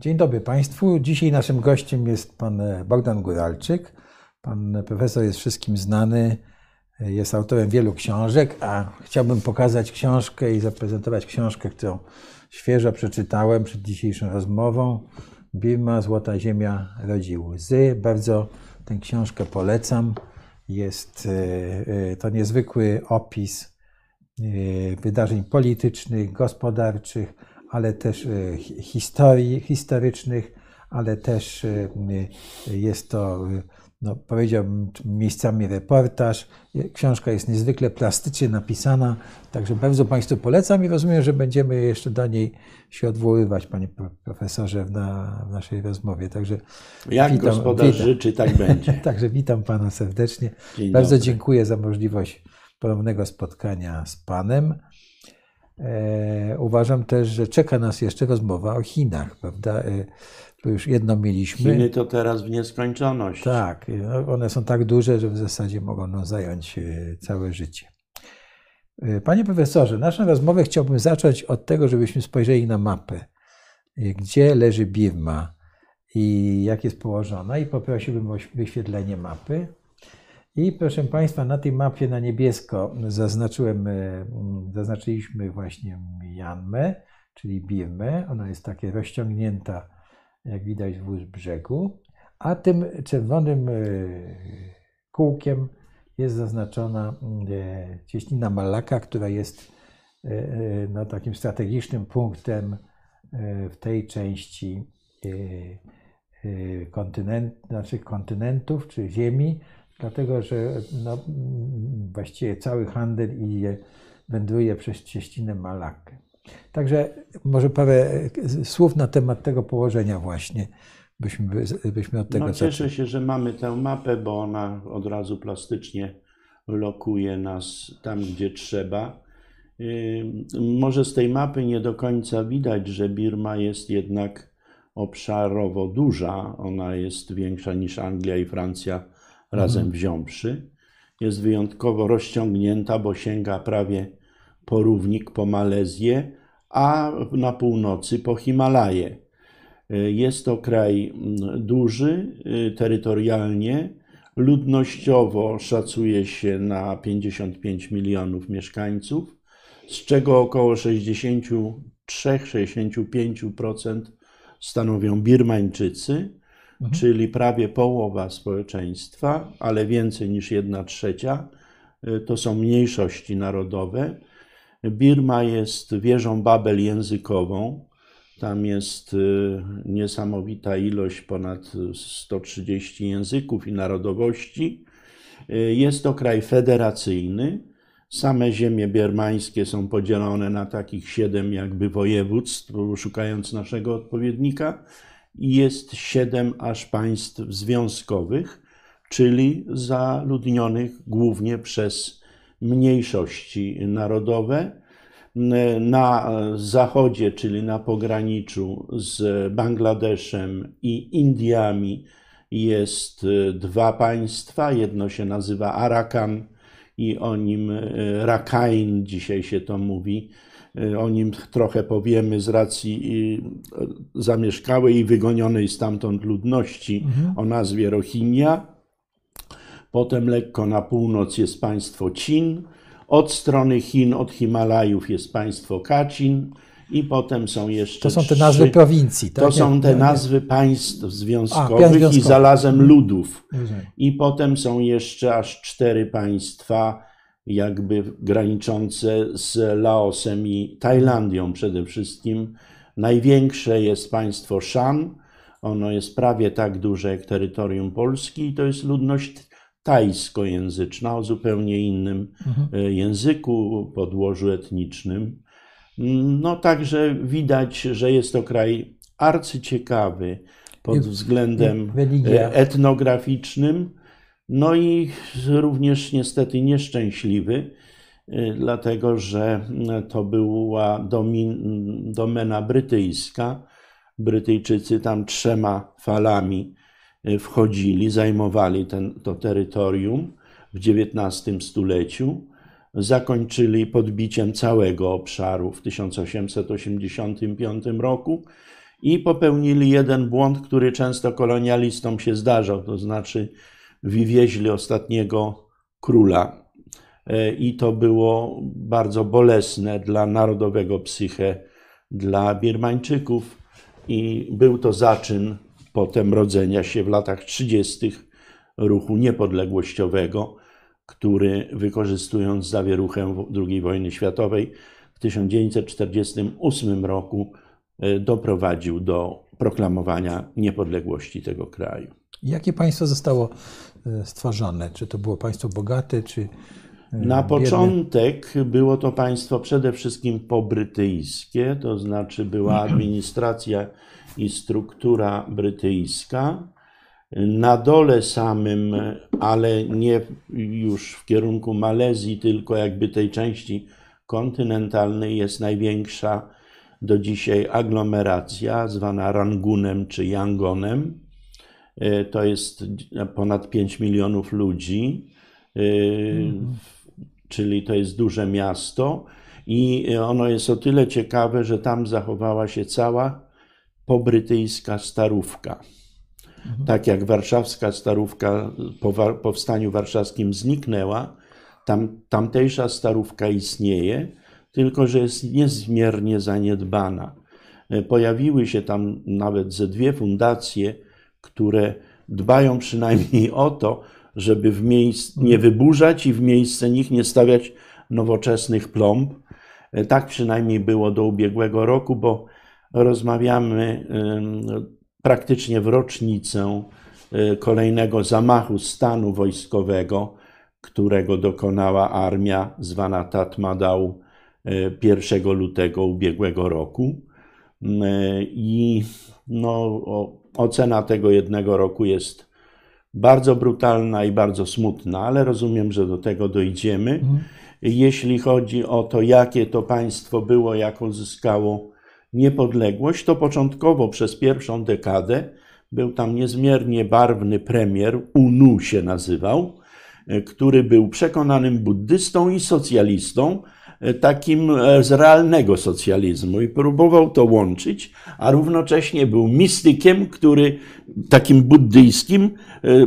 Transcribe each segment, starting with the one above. Dzień dobry Państwu. Dzisiaj naszym gościem jest pan Bogdan Góralczyk. Pan profesor jest wszystkim znany, jest autorem wielu książek, a chciałbym pokazać książkę i zaprezentować książkę, którą świeżo przeczytałem przed dzisiejszą rozmową. Birma, Złota Ziemia rodzi łzy. Bardzo tę książkę polecam. Jest to niezwykły opis wydarzeń politycznych, gospodarczych, ale też historycznych, ale też jest to, no, powiedziałbym, miejscami reportaż. Książka jest niezwykle plastycznie napisana, także bardzo Państwu polecam i rozumiem, że będziemy jeszcze do niej się odwoływać, Panie Profesorze, w naszej rozmowie. Także jak witam, gospodarz życzy, tak będzie. Także witam Pana serdecznie. Dzień bardzo dobry. Dziękuję za możliwość ponownego spotkania z Panem. Uważam też, że czeka nas jeszcze rozmowa o Chinach, prawda? Bo już jedno mieliśmy. Chiny to teraz w nieskończoność. Tak, no one są tak duże, że w zasadzie mogą nam zająć całe życie. Panie profesorze, naszą rozmowę chciałbym zacząć od tego, żebyśmy spojrzeli na mapę, gdzie leży Birma i jak jest położona, i poprosiłbym o wyświetlenie mapy. I proszę Państwa, na tej mapie na niebiesko zaznaczyliśmy właśnie Janmę, czyli Birmę. Ona jest takie rozciągnięta, jak widać, wzdłuż brzegu. A tym czerwonym kółkiem jest zaznaczona Cieśnina Malaka, która jest no, takim strategicznym punktem w tej części kontynentów czy ziemi. Dlatego, że no, właściwie cały handel wędruje przez Cieśninę Malakę. Także może parę słów na temat tego położenia właśnie, byśmy od tego zaczęli. Cieszę się, że mamy tę mapę, bo ona od razu plastycznie lokuje nas tam, gdzie trzeba. Może z tej mapy nie do końca widać, że Birma jest jednak obszarowo duża. Ona jest większa niż Anglia i Francja razem wziąwszy. Jest wyjątkowo rozciągnięta, bo sięga prawie po równik, po Malezję, a na północy po Himalaje. Jest to kraj duży terytorialnie. Ludnościowo szacuje się na 55 milionów mieszkańców, z czego około 63–65% stanowią Birmańczycy. Czyli prawie połowa społeczeństwa, ale więcej niż 1/3, to są mniejszości narodowe. Birma jest wieżą Babel językową. Tam jest niesamowita ilość, ponad 130 języków i narodowości. Jest to kraj federacyjny. Same ziemie birmańskie są podzielone na takich 7 jakby województw, szukając naszego odpowiednika. Jest 7 aż państw związkowych, czyli zaludnionych głównie przez mniejszości narodowe. Na zachodzie, czyli na pograniczu z Bangladeszem i Indiami, jest 2 państwa. Jedno się nazywa Arakan i o nim Rakhine, dzisiaj się to mówi. O nim trochę powiemy z racji zamieszkałej i wygonionej stamtąd ludności o nazwie Rohingya. Potem lekko na północ jest państwo Chin. Od strony Chin, od Himalajów jest państwo Kachin. I potem są jeszcze to są te nazwy prowincji, tak? To są te nazwy państw związkowych i zarazem ludów. I potem są jeszcze aż 4 państwa jakby graniczące z Laosem i Tajlandią przede wszystkim. Największe jest państwo Shan. Ono jest prawie tak duże jak terytorium Polski i to jest ludność tajskojęzyczna o zupełnie innym języku, podłożu etnicznym. No także widać, że jest to kraj arcyciekawy pod względem etnograficznym. No i również niestety nieszczęśliwy, dlatego że to była domena brytyjska. Brytyjczycy tam 3 falami wchodzili, zajmowali to terytorium w XIX stuleciu. Zakończyli podbiciem całego obszaru w 1885 roku i popełnili jeden błąd, który często kolonialistom się zdarzał, to znaczy wywieźli ostatniego króla i to było bardzo bolesne dla narodowego psyche, dla Birmańczyków i był to zaczyn potem rodzenia się w latach 30. ruchu niepodległościowego, który wykorzystując zawieruchę II wojny światowej w 1948 roku doprowadził do proklamowania niepodległości tego kraju. Jakie państwo zostało stwarzane? Czy to było państwo bogate, czy na początek było to państwo przede wszystkim pobrytyjskie, to znaczy była administracja i struktura brytyjska. Na dole samym, ale nie już w kierunku Malezji, tylko jakby tej części kontynentalnej jest największa do dzisiaj aglomeracja zwana Rangunem czy Yangonem. To jest ponad 5 milionów ludzi, czyli to jest duże miasto i ono jest o tyle ciekawe, że tam zachowała się cała pobrytyjska starówka. Tak jak warszawska starówka po Powstaniu Warszawskim zniknęła, tamtejsza starówka istnieje, tylko że jest niezmiernie zaniedbana. Pojawiły się tam nawet ze dwie fundacje, które dbają przynajmniej o to, żeby nie wyburzać i w miejsce nich nie stawiać nowoczesnych plomb. Tak przynajmniej było do ubiegłego roku, bo rozmawiamy praktycznie w rocznicę kolejnego zamachu stanu wojskowego, którego dokonała armia zwana Tatmadaw 1 lutego ubiegłego roku. I ocena tego jednego roku jest bardzo brutalna i bardzo smutna, ale rozumiem, że do tego dojdziemy. Jeśli chodzi o to, jakie to państwo było, jak uzyskało niepodległość, to początkowo przez pierwszą dekadę był tam niezmiernie barwny premier, U Nu się nazywał, który był przekonanym buddystą i socjalistą, takim z realnego socjalizmu i próbował to łączyć, a równocześnie był mistykiem, który takim buddyjskim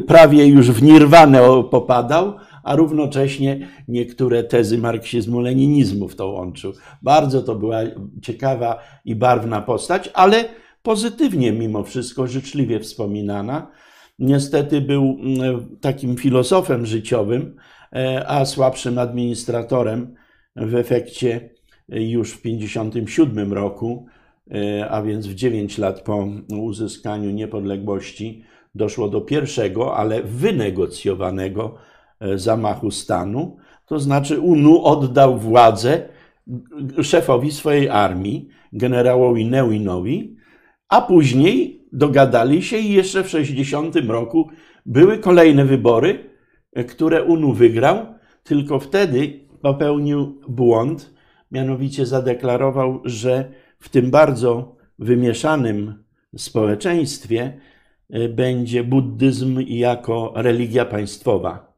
prawie już w nirwanę popadał, a równocześnie niektóre tezy marksizmu-leninizmu w to łączył. Bardzo to była ciekawa i barwna postać, ale pozytywnie mimo wszystko, życzliwie wspominana. Niestety był takim filozofem życiowym, a słabszym administratorem. W efekcie już w 1957 roku, a więc w 9 lat po uzyskaniu niepodległości, doszło do pierwszego, ale wynegocjowanego zamachu stanu. To znaczy U Nu oddał władzę szefowi swojej armii, generałowi Ne Winowi, a później dogadali się i jeszcze w 1960 roku były kolejne wybory, które U Nu wygrał, tylko wtedy popełnił błąd, mianowicie zadeklarował, że w tym bardzo wymieszanym społeczeństwie będzie buddyzm jako religia państwowa.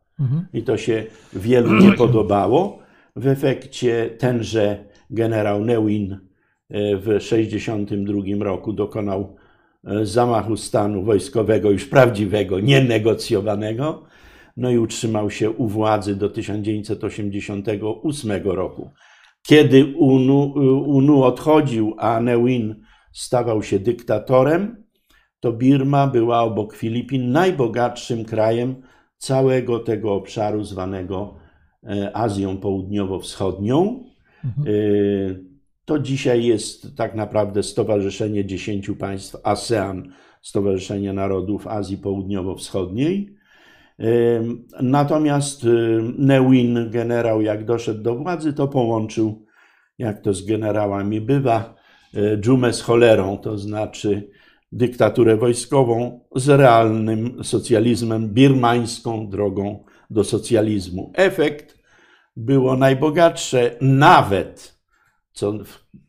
I to się wielu nie podobało. W efekcie tenże generał Ne Win w 1962 roku dokonał zamachu stanu wojskowego, już prawdziwego, nie negocjowanego. No i utrzymał się u władzy do 1988 roku. Kiedy U Nu odchodził, a Ne Win stawał się dyktatorem, to Birma była obok Filipin najbogatszym krajem całego tego obszaru zwanego Azją Południowo-Wschodnią. To dzisiaj jest tak naprawdę stowarzyszenie 10 państw ASEAN, Stowarzyszenie Narodów Azji Południowo-Wschodniej. Natomiast Ne Win, generał, jak doszedł do władzy, to połączył, jak to z generałami bywa, dżumę z cholerą, to znaczy dyktaturę wojskową z realnym socjalizmem, birmańską drogą do socjalizmu. Efekt było najbogatsze nawet, co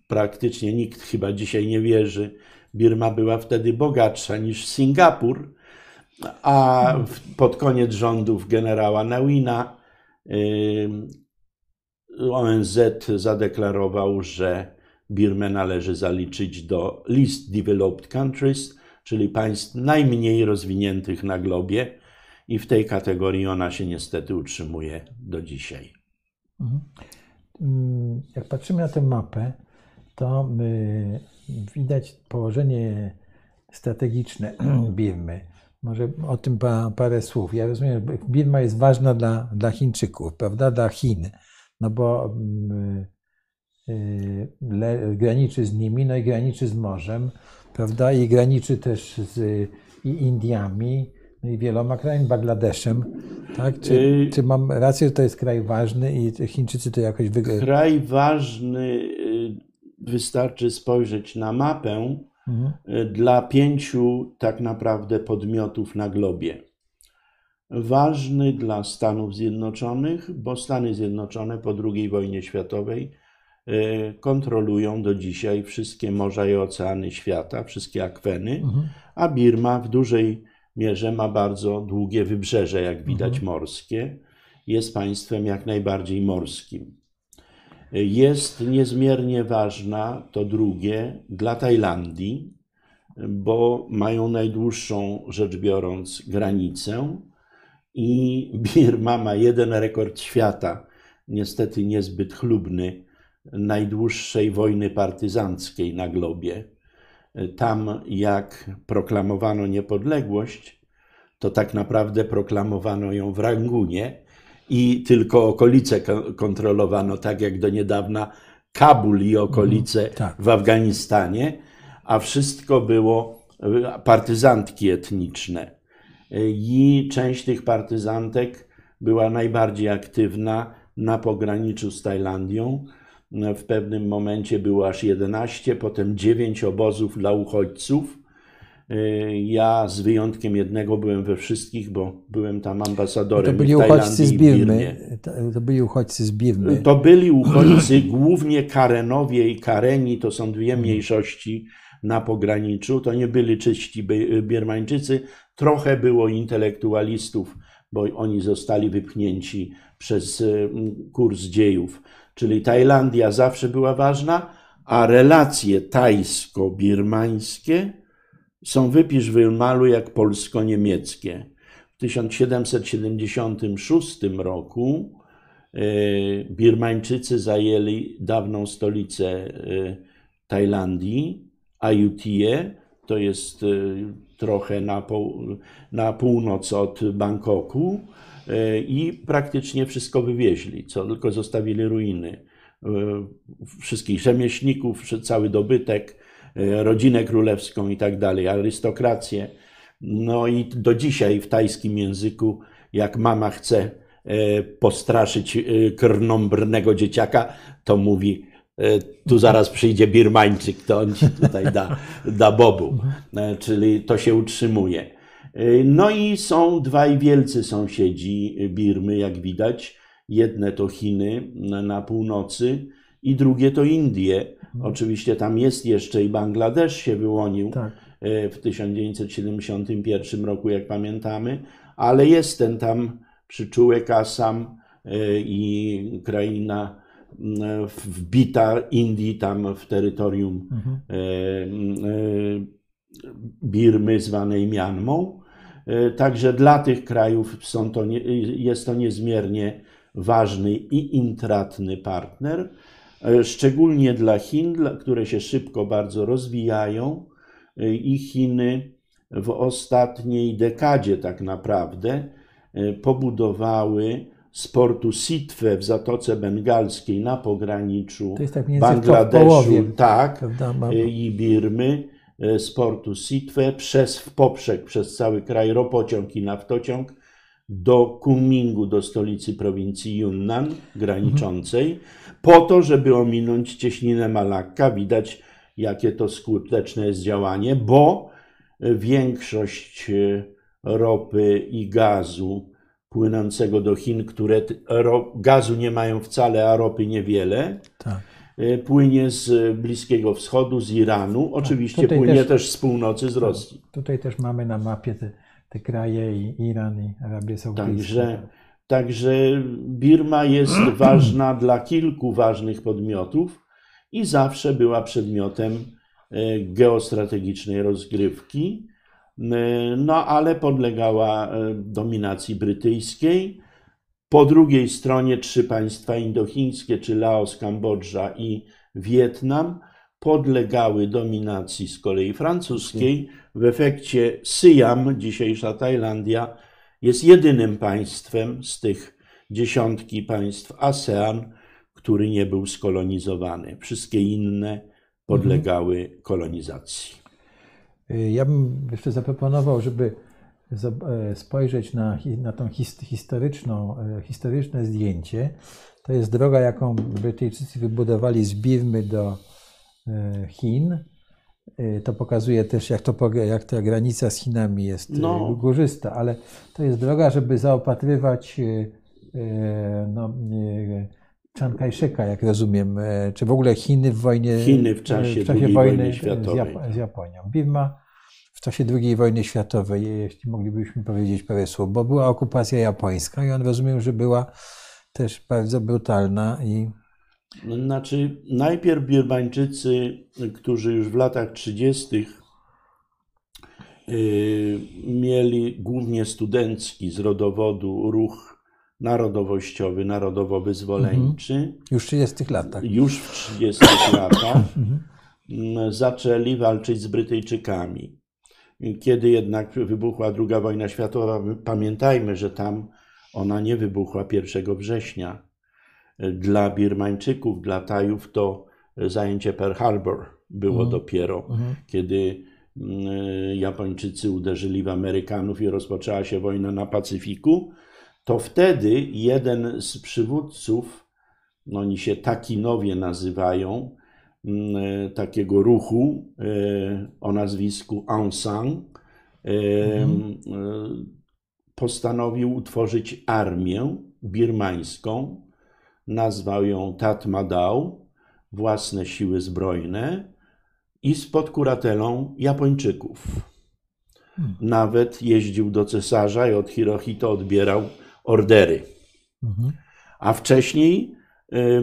praktycznie nikt chyba dzisiaj nie wierzy, Birma była wtedy bogatsza niż Singapur, a pod koniec rządów generała Ne Wina ONZ zadeklarował, że Birmę należy zaliczyć do Least Developed Countries, czyli państw najmniej rozwiniętych na globie, i w tej kategorii ona się niestety utrzymuje do dzisiaj. Jak patrzymy na tę mapę, to widać położenie strategiczne Birmy. Może o tym parę słów. Ja rozumiem, że Birma jest ważna dla Chińczyków, prawda? Dla Chin, no bo graniczy z nimi, no i graniczy z morzem, prawda? I graniczy też z Indiami, no i wieloma krajami, Bangladeszem. Tak? Czy mam rację, że to jest kraj ważny i Chińczycy to jakoś wygrywają? Kraj ważny, wystarczy spojrzeć na mapę, dla 5 tak naprawdę podmiotów na globie. Ważny dla Stanów Zjednoczonych, bo Stany Zjednoczone po II wojnie światowej kontrolują do dzisiaj wszystkie morza i oceany świata, wszystkie akweny, a Birma w dużej mierze ma bardzo długie wybrzeże, jak widać, morskie. Jest państwem jak najbardziej morskim. Jest niezmiernie ważna, to drugie, dla Tajlandii, bo mają najdłuższą, rzecz biorąc, granicę i Birma ma jeden rekord świata, niestety niezbyt chlubny, najdłuższej wojny partyzanckiej na globie. Tam jak proklamowano niepodległość, to tak naprawdę proklamowano ją w Rangunie i tylko okolice kontrolowano, tak jak do niedawna Kabul i okolice w Afganistanie, a wszystko było partyzantki etniczne. I część tych partyzantek była najbardziej aktywna na pograniczu z Tajlandią. W pewnym momencie było aż 11, potem 9 obozów dla uchodźców. Ja z wyjątkiem jednego byłem we wszystkich, bo byłem tam ambasadorem. To byli uchodźcy z Birmy. To byli uchodźcy, głównie Karenowie i Kareni, to są dwie mniejszości na pograniczu. To nie byli czyści Birmańczycy. Trochę było intelektualistów, bo oni zostali wypchnięci przez kurs dziejów. Czyli Tajlandia zawsze była ważna, a relacje tajsko-birmańskie są wypisz wymaluj jak polsko-niemieckie. W 1776 roku Birmańczycy zajęli dawną stolicę Tajlandii, Ayutthaya, to jest trochę na północ od Bangkoku, i praktycznie wszystko wywieźli, co tylko zostawili ruiny. Wszystkich rzemieślników, cały dobytek, rodzinę królewską i tak dalej, arystokrację. No i do dzisiaj w tajskim języku, jak mama chce postraszyć krnąbrnego dzieciaka, to mówi: tu zaraz przyjdzie Birmańczyk, to on ci tutaj da bobu. Czyli to się utrzymuje. No i są dwaj wielcy sąsiedzi Birmy, jak widać. Jedne to Chiny na północy i drugie to Indie. Oczywiście tam jest jeszcze i Bangladesz się wyłonił w 1971 roku, jak pamiętamy, ale jest ten tam przyczółek Assam i kraina wbita Indii tam w terytorium Birmy zwanej Mianmą. Także dla tych krajów jest to niezmiernie ważny i intratny partner. Szczególnie dla Chin, które się szybko bardzo rozwijają, i Chiny w ostatniej dekadzie tak naprawdę pobudowały z portu Sittwe w Zatoce Bengalskiej na pograniczu Bangladeszu i Birmy, z portu Sittwe w poprzek przez cały kraj ropociąg i naftociąg do Kunmingu, do stolicy prowincji Yunnan graniczącej, po to, żeby ominąć Cieśninę Malaka. Widać, jakie to skuteczne jest działanie, bo większość ropy i gazu płynącego do Chin, które gazu nie mają wcale, a ropy niewiele, płynie z Bliskiego Wschodu, z Iranu, oczywiście płynie też z północy, z Rosji. Tutaj też mamy na mapie te kraje, i Iran, i Arabię Saudyjską. Także Birma jest ważna dla kilku ważnych podmiotów i zawsze była przedmiotem geostrategicznej rozgrywki, no ale podlegała dominacji brytyjskiej. Po drugiej stronie trzy państwa indochińskie, czyli Laos, Kambodża i Wietnam, podlegały dominacji z kolei francuskiej. W efekcie Syjam, dzisiejsza Tajlandia, jest jedynym państwem z tych dziesiątki państw ASEAN, który nie był skolonizowany. Wszystkie inne podlegały kolonizacji. Ja bym jeszcze zaproponował, żeby spojrzeć na to historyczne zdjęcie. To jest droga, jaką Brytyjczycy wybudowali z Birmy do Chin. To pokazuje też, jak ta granica z Chinami jest górzysta, ale to jest droga, żeby zaopatrywać Chiang Kai-sheka, jak rozumiem, czy w ogóle Chiny w wojnie. Chiny w czasie wojny światowej z Japonią. Birma w czasie II wojny światowej, jeśli moglibyśmy powiedzieć parę słów, bo była okupacja japońska i on rozumiem, że była też bardzo brutalna i. Znaczy, najpierw Birmańczycy, którzy już w latach 30. Mieli głównie studencki z rodowodu ruch narodowościowy, narodowo-wyzwoleńczy. Już w 30. latach. Już w 30. latach zaczęli walczyć z Brytyjczykami. Kiedy jednak wybuchła II wojna światowa, pamiętajmy, że tam ona nie wybuchła 1 września. Dla Birmańczyków, dla Tajów to zajęcie Pearl Harbor było dopiero, kiedy Japończycy uderzyli w Amerykanów i rozpoczęła się wojna na Pacyfiku. To wtedy jeden z przywódców, oni się Takinowie nazywają, takiego ruchu o nazwisku Aung San, postanowił utworzyć armię birmańską. Nazwał ją Tatmadaw, własne siły zbrojne i spod kuratelą Japończyków. Nawet jeździł do cesarza i od Hirohito odbierał ordery. A wcześniej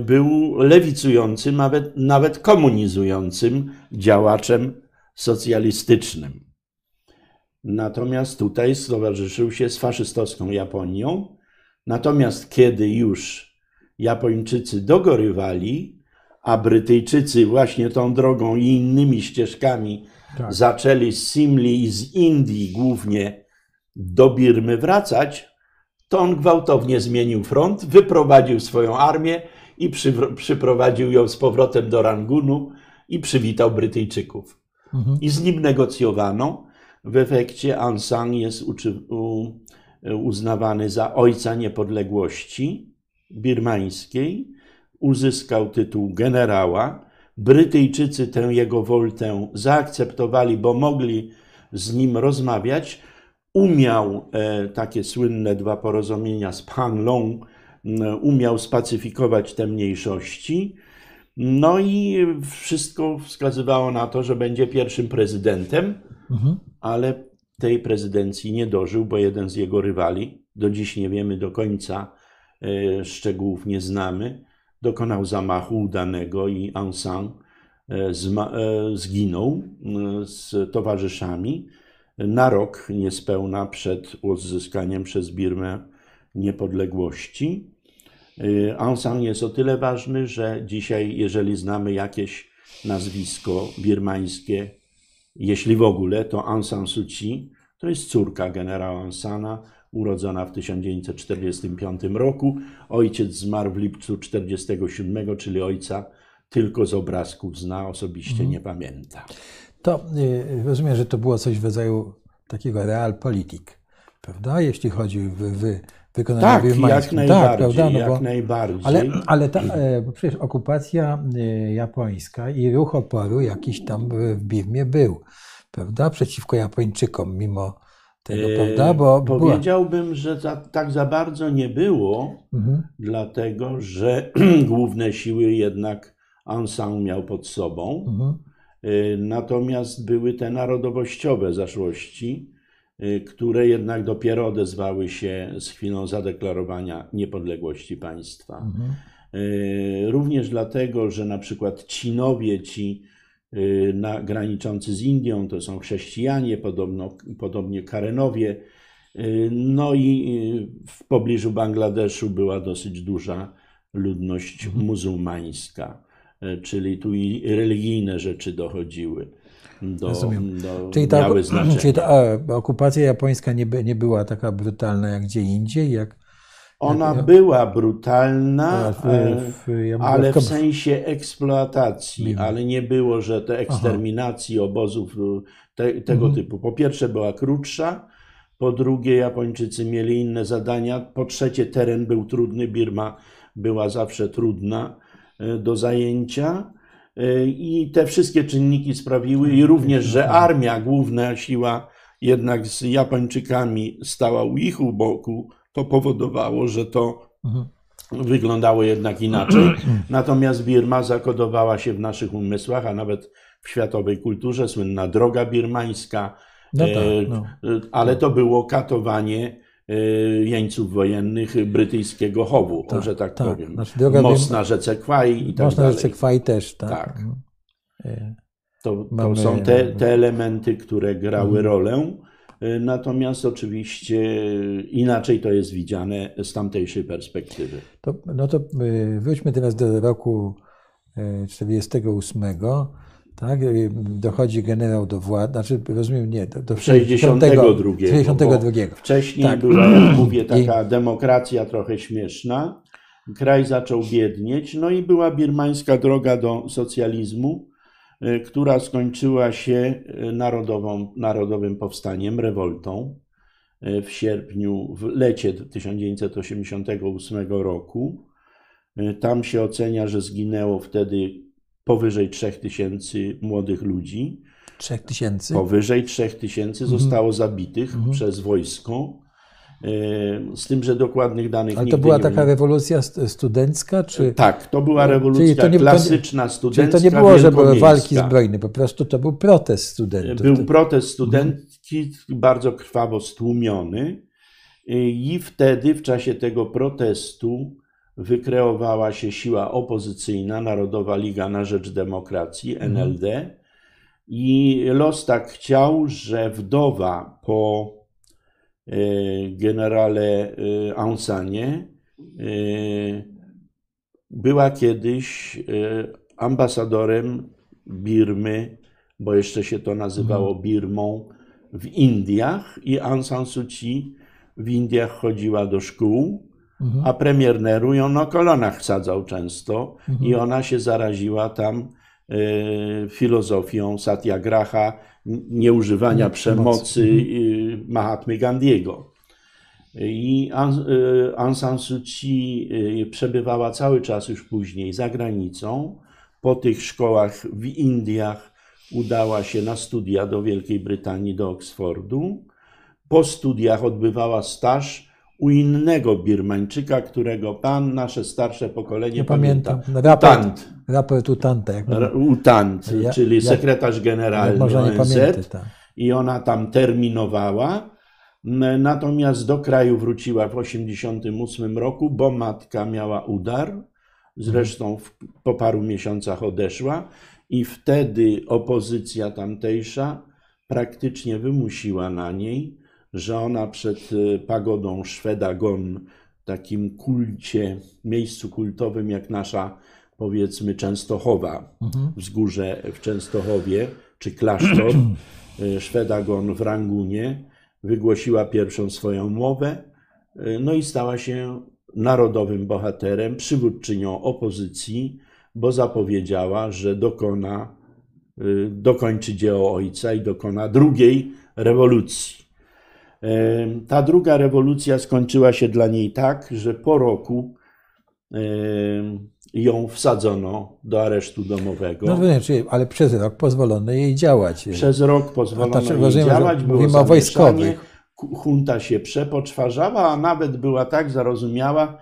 był lewicującym, nawet komunizującym działaczem socjalistycznym. Natomiast tutaj stowarzyszył się z faszystowską Japonią. Natomiast kiedy już Japończycy dogorywali, a Brytyjczycy właśnie tą drogą i innymi ścieżkami zaczęli z Simli i z Indii głównie do Birmy wracać, to on gwałtownie zmienił front, wyprowadził swoją armię i przyprowadził ją z powrotem do Rangunu i przywitał Brytyjczyków. I z nim negocjowano. W efekcie Aung San jest uznawany za ojca niepodległości birmańskiej, uzyskał tytuł generała. Brytyjczycy tę jego woltę zaakceptowali, bo mogli z nim rozmawiać. Umiał takie słynne 2 porozumienia z Panlong, umiał spacyfikować te mniejszości. No i wszystko wskazywało na to, że będzie pierwszym prezydentem, ale tej prezydencji nie dożył, bo jeden z jego rywali, do dziś nie wiemy do końca, szczegółów nie znamy, dokonał zamachu udanego i Aung San zginął z towarzyszami na rok niespełna przed odzyskaniem przez Birmę niepodległości. Aung San jest o tyle ważny, że dzisiaj, jeżeli znamy jakieś nazwisko birmańskie, jeśli w ogóle, to Aung San Suu Kyi, to jest córka generała Aung Sana, urodzona w 1945 roku. Ojciec zmarł w lipcu 1947, czyli ojca tylko z obrazków zna, osobiście nie pamięta. To rozumiem, że to było coś w rodzaju takiego realpolitik, prawda? Jeśli chodzi o wykonanie birmańskie. Tak, prawda? No bo, jak najbardziej. Ale przecież okupacja japońska i ruch oporu jakiś tam w Birmie był, prawda? Przeciwko Japończykom, mimo tego, prawda? Bo powiedziałbym, że tak za bardzo nie było, dlatego że główne siły jednak Aung San miał pod sobą. Natomiast były te narodowościowe zaszłości, które jednak dopiero odezwały się z chwilą zadeklarowania niepodległości państwa. Również dlatego, że na przykład Cinowie, ci graniczący z Indią, to są chrześcijanie, podobnie Karenowie. No i w pobliżu Bangladeszu była dosyć duża ludność muzułmańska, czyli tu i religijne rzeczy dochodziły Czyli ta okupacja japońska nie była taka brutalna jak gdzie indziej? Ona była brutalna, ale w sensie eksploatacji, ale nie było, że te eksterminacji obozów tego typu. Po pierwsze była krótsza, po drugie Japończycy mieli inne zadania, po trzecie teren był trudny, Birma była zawsze trudna do zajęcia i te wszystkie czynniki sprawiły i również, że armia, główna siła jednak z Japończykami stała u ich boku. To powodowało, że to wyglądało jednak inaczej. Natomiast Birma zakodowała się w naszych umysłach, a nawet w światowej kulturze. Słynna droga birmańska, ale to było katowanie jeńców wojennych brytyjskiego Chowu, że tak powiem. Znaczy, most na rzece Kwai i tak dalej. Most na rzece Kwai też, tak. To są te elementy, które grały rolę. Natomiast oczywiście inaczej to jest widziane z tamtejszej perspektywy. No to wróćmy teraz do roku 1948, tak? Dochodzi generał do władzy, znaczy rozumiem, nie, do 1962. Wcześniej była, jak mówię, taka demokracja trochę śmieszna. Kraj zaczął biednieć, no i była birmańska droga do socjalizmu, która skończyła się narodowym powstaniem, rewoltą w lecie 1988 roku. Tam się ocenia, że zginęło wtedy powyżej 3000 młodych ludzi. 3000? Powyżej 3000 zostało zabitych przez wojsko. Z tym, że dokładnych danych nigdy nie. Ale to była taka rewolucja studencka? Czy... Tak, to była rewolucja klasyczna, studencka. Czyli to nie było, że były walki zbrojne, po prostu to był protest studentów. Był protest studencki, bardzo krwawo stłumiony i wtedy w czasie tego protestu wykreowała się siła opozycyjna, Narodowa Liga na Rzecz Demokracji, NLD i los tak chciał, że wdowa po generale Aung Sanie była kiedyś ambasadorem Birmy, bo jeszcze się to nazywało Birmą, w Indiach i Aung San Suu Kyi w Indiach chodziła do szkół, a premier Nehru ją na kolanach wsadzał często i ona się zaraziła tam filozofią Satyagraha, nieużywania przemocy Mahatmy Gandhiego. I Aung San Suu Kyi przebywała cały czas już później za granicą. Po tych szkołach w Indiach udała się na studia do Wielkiej Brytanii, do Oksfordu. Po studiach odbywała staż u innego Birmańczyka, którego nasze starsze pokolenie pamięta. Raport U Thanta. U Thant, czyli sekretarz generalny ONZ. I ona tam terminowała. Natomiast do kraju wróciła w 1988 roku, bo matka miała udar. Zresztą po paru miesiącach odeszła. I wtedy opozycja tamtejsza praktycznie wymusiła na niej, że ona przed pagodą Szwedagon, takim kulcie, miejscu kultowym jak nasza, powiedzmy, Częstochowa, wzgórze w Częstochowie, czy klasztor Szwedagon w Rangunie, wygłosiła pierwszą swoją mowę, no i stała się narodowym bohaterem, przywódczynią opozycji, bo zapowiedziała, że dokończy dzieło ojca i dokona drugiej rewolucji. Ta druga rewolucja skończyła się dla niej tak, że po roku ją wsadzono do aresztu domowego. No właśnie, ale przez rok pozwolono jej działać. Przez rok pozwolono jej działać, było zamieszanie, junta się przepoczwarzała, a nawet była tak zarozumiała,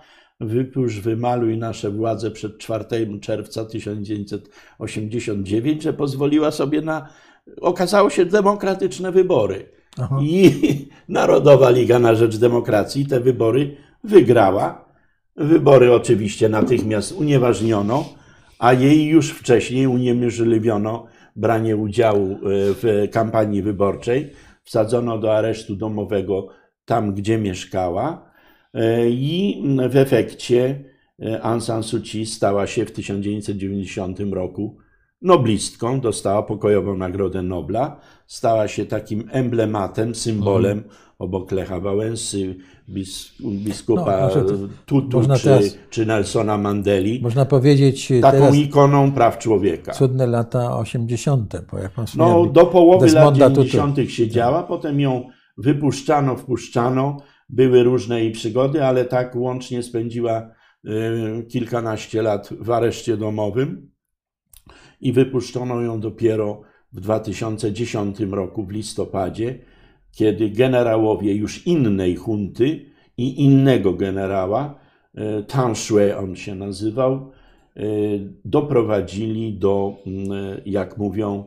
już wymaluj nasze władze przed 4 czerwca 1989, że pozwoliła sobie na, okazało się, demokratyczne wybory. I Narodowa Liga na Rzecz Demokracji te wybory wygrała. Wybory oczywiście natychmiast unieważniono, a jej już wcześniej uniemożliwiono branie udziału w kampanii wyborczej. Wsadzono do aresztu domowego tam, gdzie mieszkała i w efekcie Aung San Suu Kyi stała się w 1990 roku noblistką, dostała pokojową Nagrodę Nobla, stała się takim emblematem, symbolem obok Lecha Wałęsy, biskupa Tutu czy Nelsona Mandeli. Można powiedzieć taką teraz ikoną praw człowieka. Cudne lata 80. No, do połowy lat 90. siedziała, potem ją wypuszczano, wpuszczano, były różne jej przygody, ale tak łącznie spędziła kilkanaście lat w areszcie domowym i wypuszczono ją dopiero w 2010 roku, w listopadzie, kiedy generałowie już innej hunty i innego generała, Than Shwe on się nazywał, doprowadzili do, jak mówią,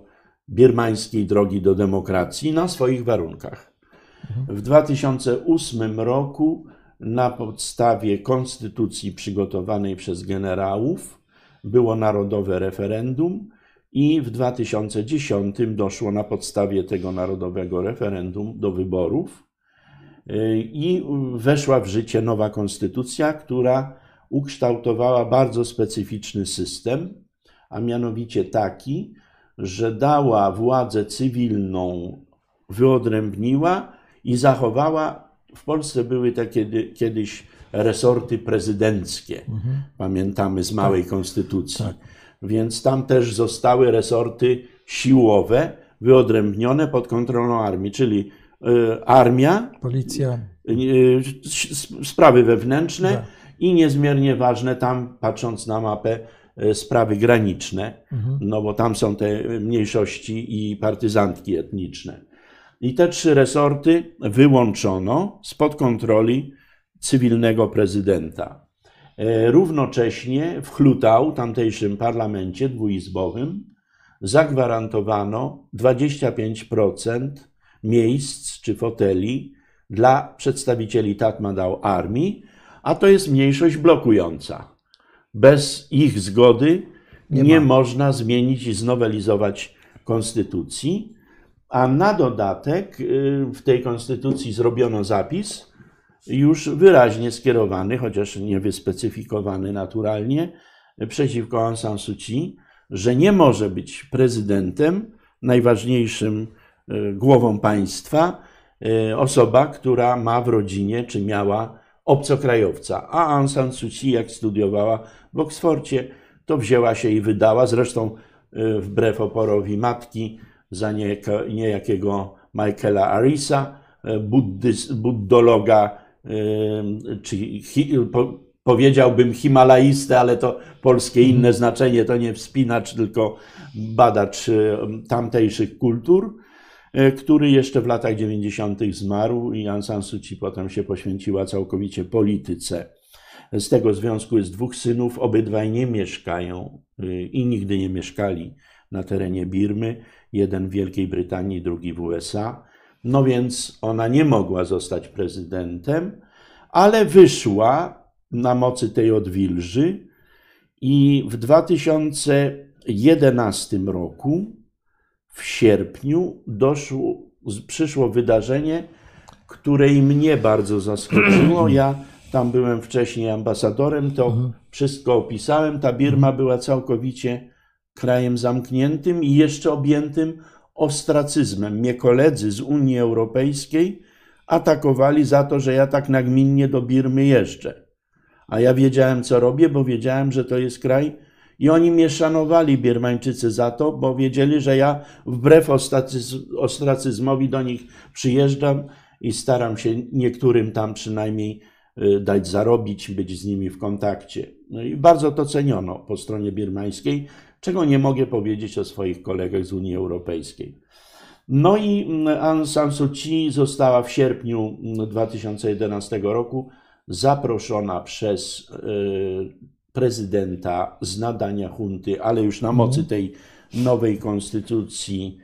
birmańskiej drogi do demokracji na swoich warunkach. W 2008 roku na podstawie konstytucji przygotowanej przez generałów było narodowe referendum i w 2010 doszło na podstawie tego narodowego referendum do wyborów i weszła w życie nowa konstytucja, która ukształtowała bardzo specyficzny system, a mianowicie taki, że dała władzę cywilną, wyodrębniła i zachowała. W Polsce były takie kiedyś resorty prezydenckie, pamiętamy z małej konstytucji. Tak. Więc tam też zostały resorty siłowe, wyodrębnione pod kontrolą armii, czyli armia, policja, sprawy wewnętrzne i niezmiernie ważne tam, patrząc na mapę, sprawy graniczne, no bo tam są te mniejszości i partyzantki etniczne. I te trzy resorty wyłączono spod kontroli cywilnego prezydenta. Równocześnie w Hluttaw, tamtejszym parlamencie dwuizbowym, zagwarantowano 25% miejsc czy foteli dla przedstawicieli Tatmadaw armii, a to jest mniejszość blokująca. Bez ich zgody nie można zmienić i znowelizować konstytucji. A na dodatek w tej konstytucji zrobiono zapis już wyraźnie skierowany, chociaż niewyspecyfikowany naturalnie, przeciwko Aung San Suu Kyi, że nie może być prezydentem, najważniejszym głową państwa, osoba, która ma w rodzinie czy miała obcokrajowca. A Aung San Suu Kyi, jak studiowała w Oksfordzie, to wzięła się i wydała, zresztą wbrew oporowi matki, za niejakiego Michaela Arisa, buddologa, czy powiedziałbym himalaistę, ale to polskie inne znaczenie, to nie wspinacz, tylko badacz tamtejszych kultur, który jeszcze w latach 90. zmarł i Aung San Suu Kyi potem się poświęciła całkowicie polityce. Z tego związku jest dwóch synów, obydwaj nie mieszkają i nigdy nie mieszkali na terenie Birmy, jeden w Wielkiej Brytanii, drugi w USA. No więc ona nie mogła zostać prezydentem, ale wyszła na mocy tej odwilży i w 2011 roku, w sierpniu, przyszło wydarzenie, które i mnie bardzo zaskoczyło. Ja tam byłem wcześniej ambasadorem, to wszystko opisałem. Ta Birma była całkowicie krajem zamkniętym i jeszcze objętym ostracyzmem. Mnie koledzy z Unii Europejskiej atakowali za to, że ja tak nagminnie do Birmy jeżdżę. A ja wiedziałem, co robię, bo wiedziałem, że to jest kraj i oni mnie szanowali, Birmańczycy, za to, bo wiedzieli, że ja wbrew ostracyzmowi do nich przyjeżdżam i staram się niektórym tam przynajmniej dać zarobić, być z nimi w kontakcie. No i bardzo to ceniono po stronie birmańskiej, czego nie mogę powiedzieć o swoich kolegach z Unii Europejskiej. No i Aung San Suu Kyi została w sierpniu 2011 roku zaproszona przez prezydenta z nadania hunty, ale już na mocy tej nowej konstytucji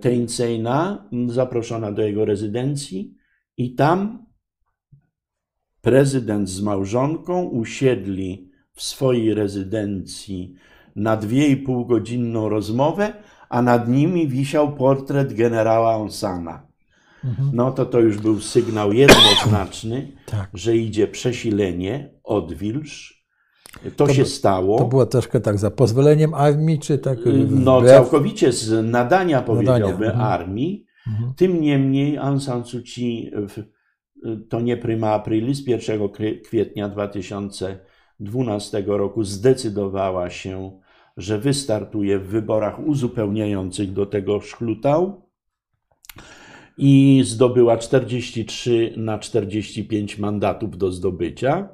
Thein Seina, zaproszona do jego rezydencji i tam Prezydent z małżonką usiedli w swojej rezydencji na 2,5-godzinną rozmowę, a nad nimi wisiał portret generała Aung Sana. No to już był sygnał jednoznaczny, tak, że idzie przesilenie, odwilż. To się stało. To było troszkę tak za pozwoleniem armii, czy tak? No całkowicie z nadania, powiedziałbym, armii. Tym niemniej Aung San Suu Kyi, to nie prima aprilis, 1 kwietnia 2012 roku zdecydowała się, że wystartuje w wyborach uzupełniających do tego Hluttaw i zdobyła 43 na 45 mandatów do zdobycia.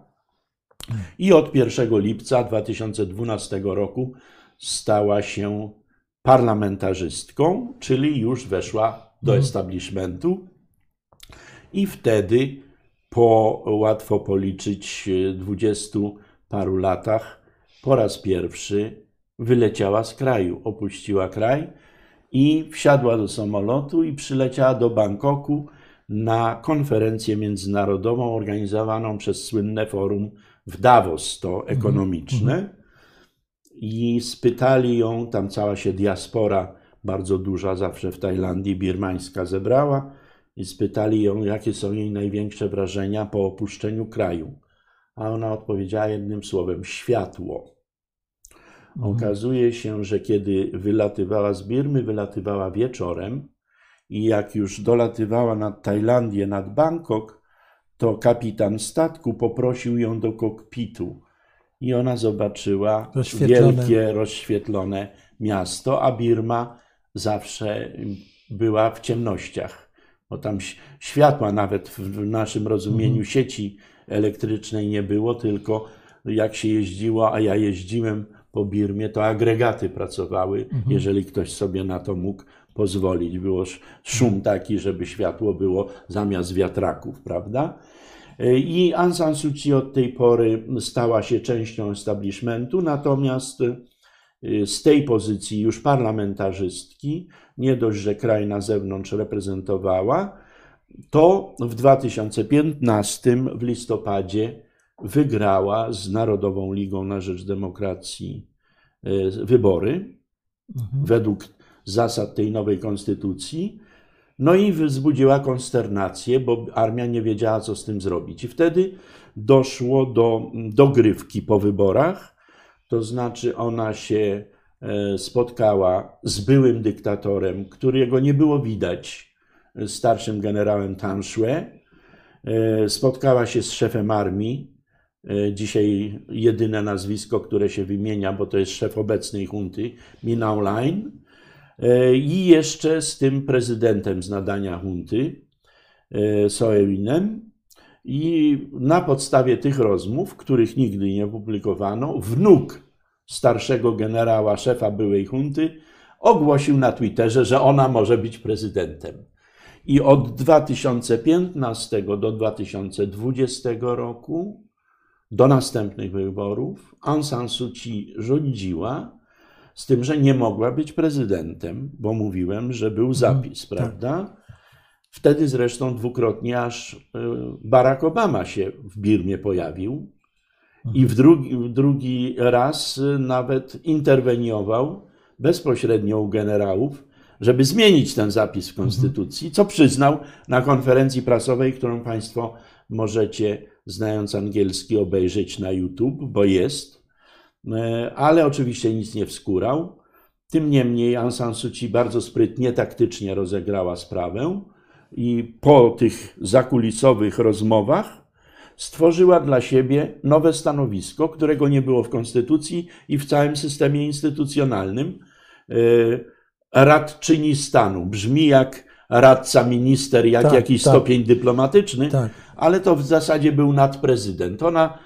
I od 1 lipca 2012 roku stała się parlamentarzystką, czyli już weszła do establishmentu. I wtedy, po łatwo policzyć 20 paru latach, po raz pierwszy wyleciała z kraju, opuściła kraj i wsiadła do samolotu i przyleciała do Bangkoku na konferencję międzynarodową organizowaną przez słynne forum w Davos, to ekonomiczne. I spytali ją, tam cała się diaspora bardzo duża zawsze w Tajlandii, birmańska, zebrała i spytali ją, jakie są jej największe wrażenia po opuszczeniu kraju. A ona odpowiedziała jednym słowem: światło. Okazuje się, że kiedy wylatywała z Birmy, wylatywała wieczorem i jak już dolatywała nad Tajlandię, nad Bangkok, to kapitan statku poprosił ją do kokpitu i ona zobaczyła wielkie, rozświetlone miasto, a Birma zawsze była w ciemnościach, bo tam światła nawet w naszym rozumieniu sieci elektrycznej nie było, tylko jak się jeździło, a ja jeździłem po Birmie, to agregaty pracowały, jeżeli ktoś sobie na to mógł pozwolić. Było szum taki, żeby światło było zamiast wiatraków, prawda? I Aung San Suu Kyi od tej pory stała się częścią establishmentu, natomiast z tej pozycji już parlamentarzystki, nie dość, że kraj na zewnątrz reprezentowała, to w 2015 w listopadzie wygrała z Narodową Ligą na Rzecz Demokracji wybory według zasad tej nowej konstytucji. No i wzbudziła konsternację, bo armia nie wiedziała, co z tym zrobić. I wtedy doszło do dogrywki po wyborach, to znaczy ona się spotkała z byłym dyktatorem, którego nie było widać, starszym generałem Than Shwe, spotkała się z szefem armii, dzisiaj jedyne nazwisko, które się wymienia, bo to jest szef obecnej hunty, Min Aung Hlaing, i jeszcze z tym prezydentem z nadania hunty, Soe Winem. I na podstawie tych rozmów, których nigdy nie publikowano, wnuk starszego generała, szefa byłej hunty, ogłosił na Twitterze, że ona może być prezydentem. I od 2015 do 2020 roku, do następnych wyborów, Aung San Suu Kyi rządziła, z tym, że nie mogła być prezydentem, bo mówiłem, że był zapis, prawda? Wtedy zresztą dwukrotnie aż Barack Obama się w Birmie pojawił i drugi raz nawet interweniował bezpośrednio u generałów, żeby zmienić ten zapis w konstytucji, co przyznał na konferencji prasowej, którą Państwo możecie, znając angielski, obejrzeć na YouTube, bo jest, ale oczywiście nic nie wskórał. Tym niemniej Aung San Suu Kyi bardzo sprytnie, taktycznie rozegrała sprawę i po tych zakulisowych rozmowach stworzyła dla siebie nowe stanowisko, którego nie było w konstytucji i w całym systemie instytucjonalnym. Radczyni stanu. Brzmi jak radca, minister, jak jakiś stopień dyplomatyczny, ale to w zasadzie był nadprezydent. Ona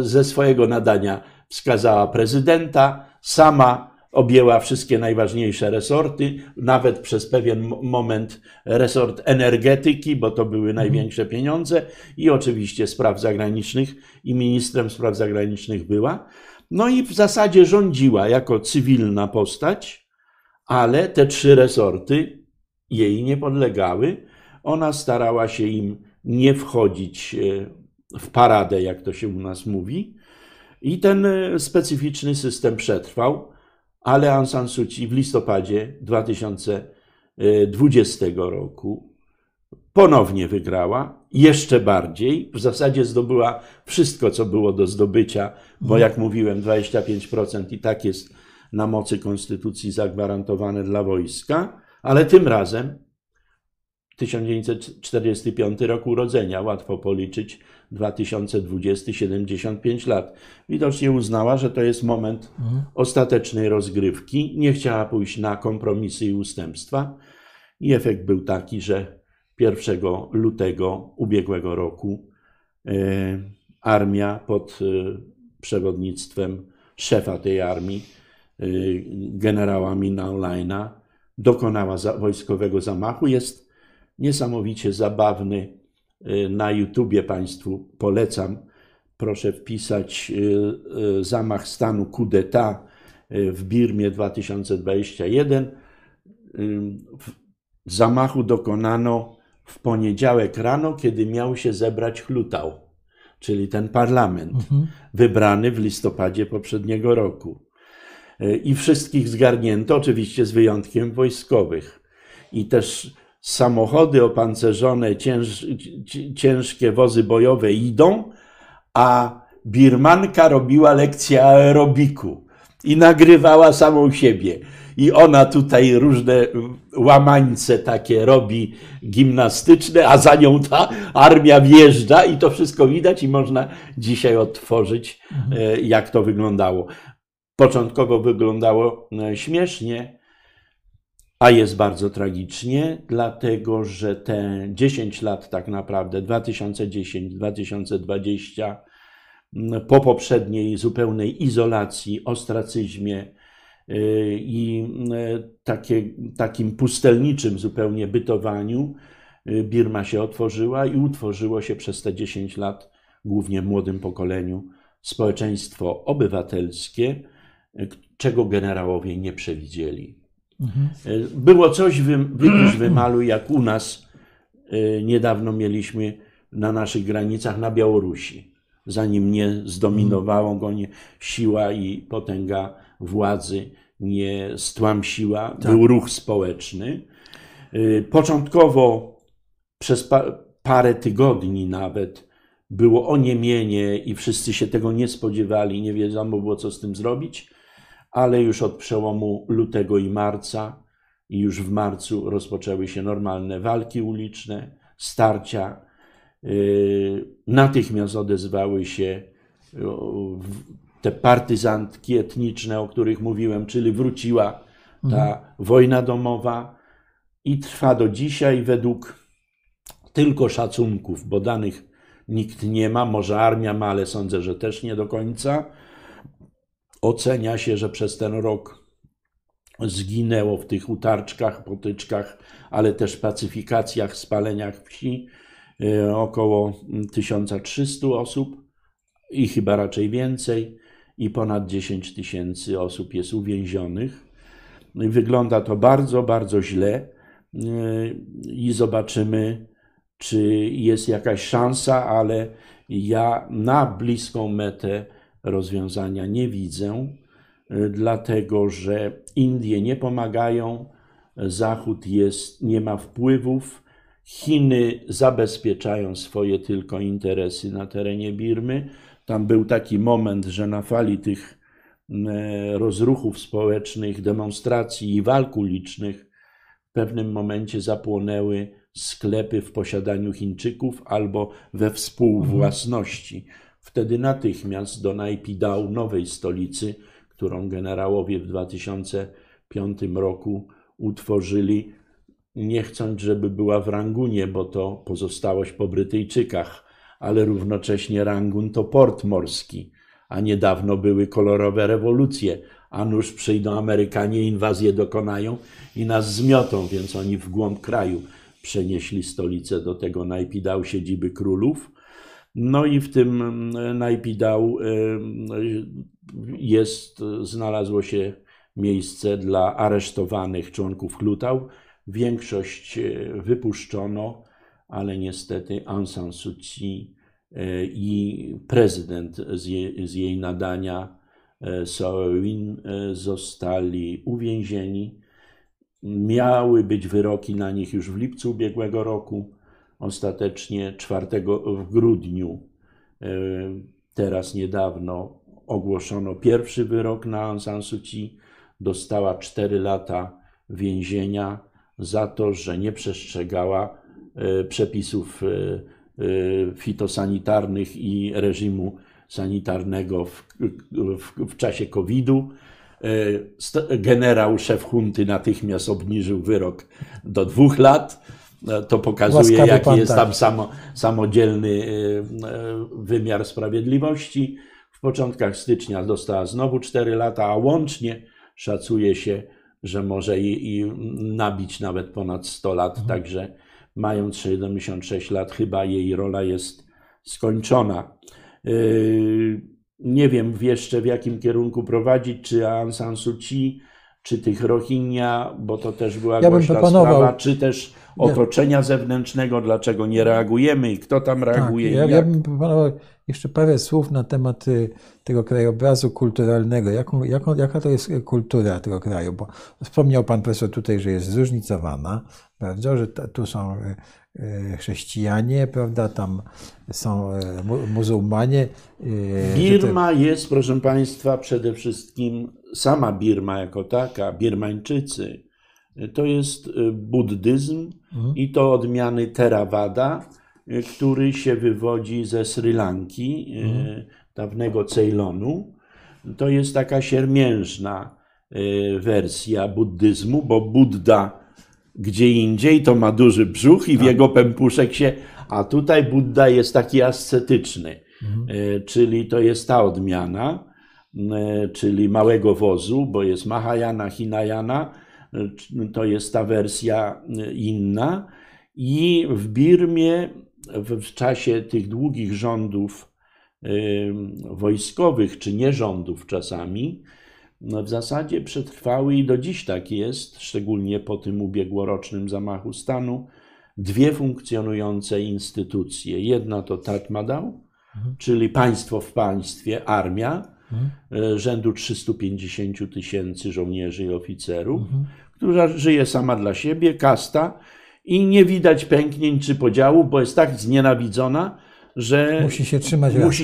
ze swojego nadania wskazała prezydenta, sama objęła wszystkie najważniejsze resorty, nawet przez pewien moment resort energetyki, bo to były największe pieniądze, i oczywiście spraw zagranicznych, i ministrem spraw zagranicznych była. No i w zasadzie rządziła jako cywilna postać, ale te trzy resorty jej nie podlegały. Ona starała się im nie wchodzić w paradę, jak to się u nas mówi. I ten specyficzny system przetrwał, ale Aung San Suu Kyi w listopadzie 2020 roku ponownie wygrała, jeszcze bardziej, w zasadzie zdobyła wszystko, co było do zdobycia, bo jak mówiłem 25% i tak jest na mocy konstytucji zagwarantowane dla wojska, ale tym razem 1945 rok urodzenia, łatwo policzyć, 2020, 75 lat. Widocznie uznała, że to jest moment ostatecznej rozgrywki. Nie chciała pójść na kompromisy i ustępstwa. I efekt był taki, że 1 lutego ubiegłego roku armia pod przewodnictwem szefa tej armii, generała Min Aung Hlaina, dokonała wojskowego zamachu. Jest niesamowicie zabawny. Na YouTubie Państwu polecam. Proszę wpisać zamach stanu coup d'état w Birmie 2021. Zamachu dokonano w poniedziałek rano, kiedy miał się zebrać Hluttaw, czyli ten parlament wybrany w listopadzie poprzedniego roku. I wszystkich zgarnięto, oczywiście z wyjątkiem wojskowych. I też samochody opancerzone, ciężkie wozy bojowe idą, a Birmanka robiła lekcję aerobiku i nagrywała samą siebie. I ona tutaj różne łamańce takie robi gimnastyczne, a za nią ta armia wjeżdża i to wszystko widać i można dzisiaj odtworzyć, jak to wyglądało. Początkowo wyglądało śmiesznie, a jest bardzo tragicznie, dlatego że te 10 lat tak naprawdę, 2010-2020, po poprzedniej zupełnej izolacji, ostracyzmie i takim pustelniczym zupełnie bytowaniu, Birma się otworzyła i utworzyło się przez te 10 lat, głównie w młodym pokoleniu, społeczeństwo obywatelskie, czego generałowie nie przewidzieli. Było coś w wymalu, jak u nas niedawno mieliśmy na naszych granicach na Białorusi. Zanim nie zdominowało go siła i potęga władzy, nie stłamsiła, był ruch społeczny. Początkowo przez parę tygodni nawet było oniemienie i wszyscy się tego nie spodziewali, nie wiedziano było, co z tym zrobić. Ale już od przełomu lutego i marca, i już w marcu rozpoczęły się normalne walki uliczne, starcia. Natychmiast odezwały się te partyzantki etniczne, o których mówiłem, czyli wróciła ta wojna domowa i trwa do dzisiaj według tylko szacunków, bo danych nikt nie ma, może armia ma, ale sądzę, że też nie do końca. Ocenia się, że przez ten rok zginęło w tych utarczkach, potyczkach, ale też pacyfikacjach, spaleniach wsi około 1300 osób i chyba raczej więcej i ponad 10 tysięcy osób jest uwięzionych. Wygląda to bardzo, bardzo źle i zobaczymy, czy jest jakaś szansa, ale ja na bliską metę rozwiązania nie widzę, dlatego że Indie nie pomagają, Zachód nie ma wpływów, Chiny zabezpieczają swoje tylko interesy na terenie Birmy. Tam był taki moment, że na fali tych rozruchów społecznych, demonstracji i walk ulicznych w pewnym momencie zapłonęły sklepy w posiadaniu Chińczyków albo we współwłasności. Wtedy natychmiast do Naypyidaw, nowej stolicy, którą generałowie w 2005 roku utworzyli, nie chcąc, żeby była w Rangunie, bo to pozostałość po Brytyjczykach, ale równocześnie Rangun to port morski, a niedawno były kolorowe rewolucje, a nuż przyjdą Amerykanie, inwazję dokonają i nas zmiotą, więc oni w głąb kraju przenieśli stolicę do tego Naypyidaw, siedziby królów. No i w tym Naypyidaw znalazło się miejsce dla aresztowanych członków Hluttaw. Większość wypuszczono, ale niestety Aung San Suu Kyi i prezydent z jej nadania, Sae Win, zostali uwięzieni. Miały być wyroki na nich już w lipcu ubiegłego roku. Ostatecznie 4 grudnia, teraz niedawno, ogłoszono pierwszy wyrok na Aung San Suu Kyi. Dostała 4 lata więzienia za to, że nie przestrzegała przepisów fitosanitarnych i reżimu sanitarnego w czasie COVID-u. Generał, szef hunty natychmiast obniżył wyrok do 2 lat. To pokazuje, jaki jest tam samodzielny wymiar sprawiedliwości. W początkach stycznia dostała znowu 4 lata, a łącznie szacuje się, że może i nabić nawet ponad 100 lat. Także mając 76 lat, chyba jej rola jest skończona. Nie wiem jeszcze, w jakim kierunku prowadzić, czy Aung San Suu Kyi, czy tych Rohingya, bo to też była głośna sprawa, czy też otoczenia zewnętrznego, dlaczego nie reagujemy i kto tam reaguje. Tak, ja bym proponował jeszcze parę słów na temat tego krajobrazu kulturalnego. Jaka to jest kultura tego kraju? Bo wspomniał pan profesor tutaj, że jest zróżnicowana, prawda? Że tu są chrześcijanie, prawda? Tam są muzułmanie. Birma jest, proszę państwa, przede wszystkim sama Birma jako taka, Birmańczycy. To jest buddyzm i to odmiany Theravada, który się wywodzi ze Sri Lanki, dawnego Ceylonu. To jest taka siermiężna wersja buddyzmu, bo Budda gdzie indziej to ma duży brzuch i w jego pępuszek się, a tutaj Budda jest taki ascetyczny, czyli to jest ta odmiana, czyli małego wozu, bo jest Mahajana, Hinayana, to jest ta wersja inna. I w Birmie w czasie tych długich rządów wojskowych, czy nierządów czasami, w zasadzie przetrwały, i do dziś tak jest, szczególnie po tym ubiegłorocznym zamachu stanu, 2 funkcjonujące instytucje. Jedna to Tatmadaw, czyli państwo w państwie, armia, rzędu 350 000 żołnierzy i oficerów, która żyje sama dla siebie, kasta, i nie widać pęknięć czy podziału, bo jest tak znienawidzona, że musi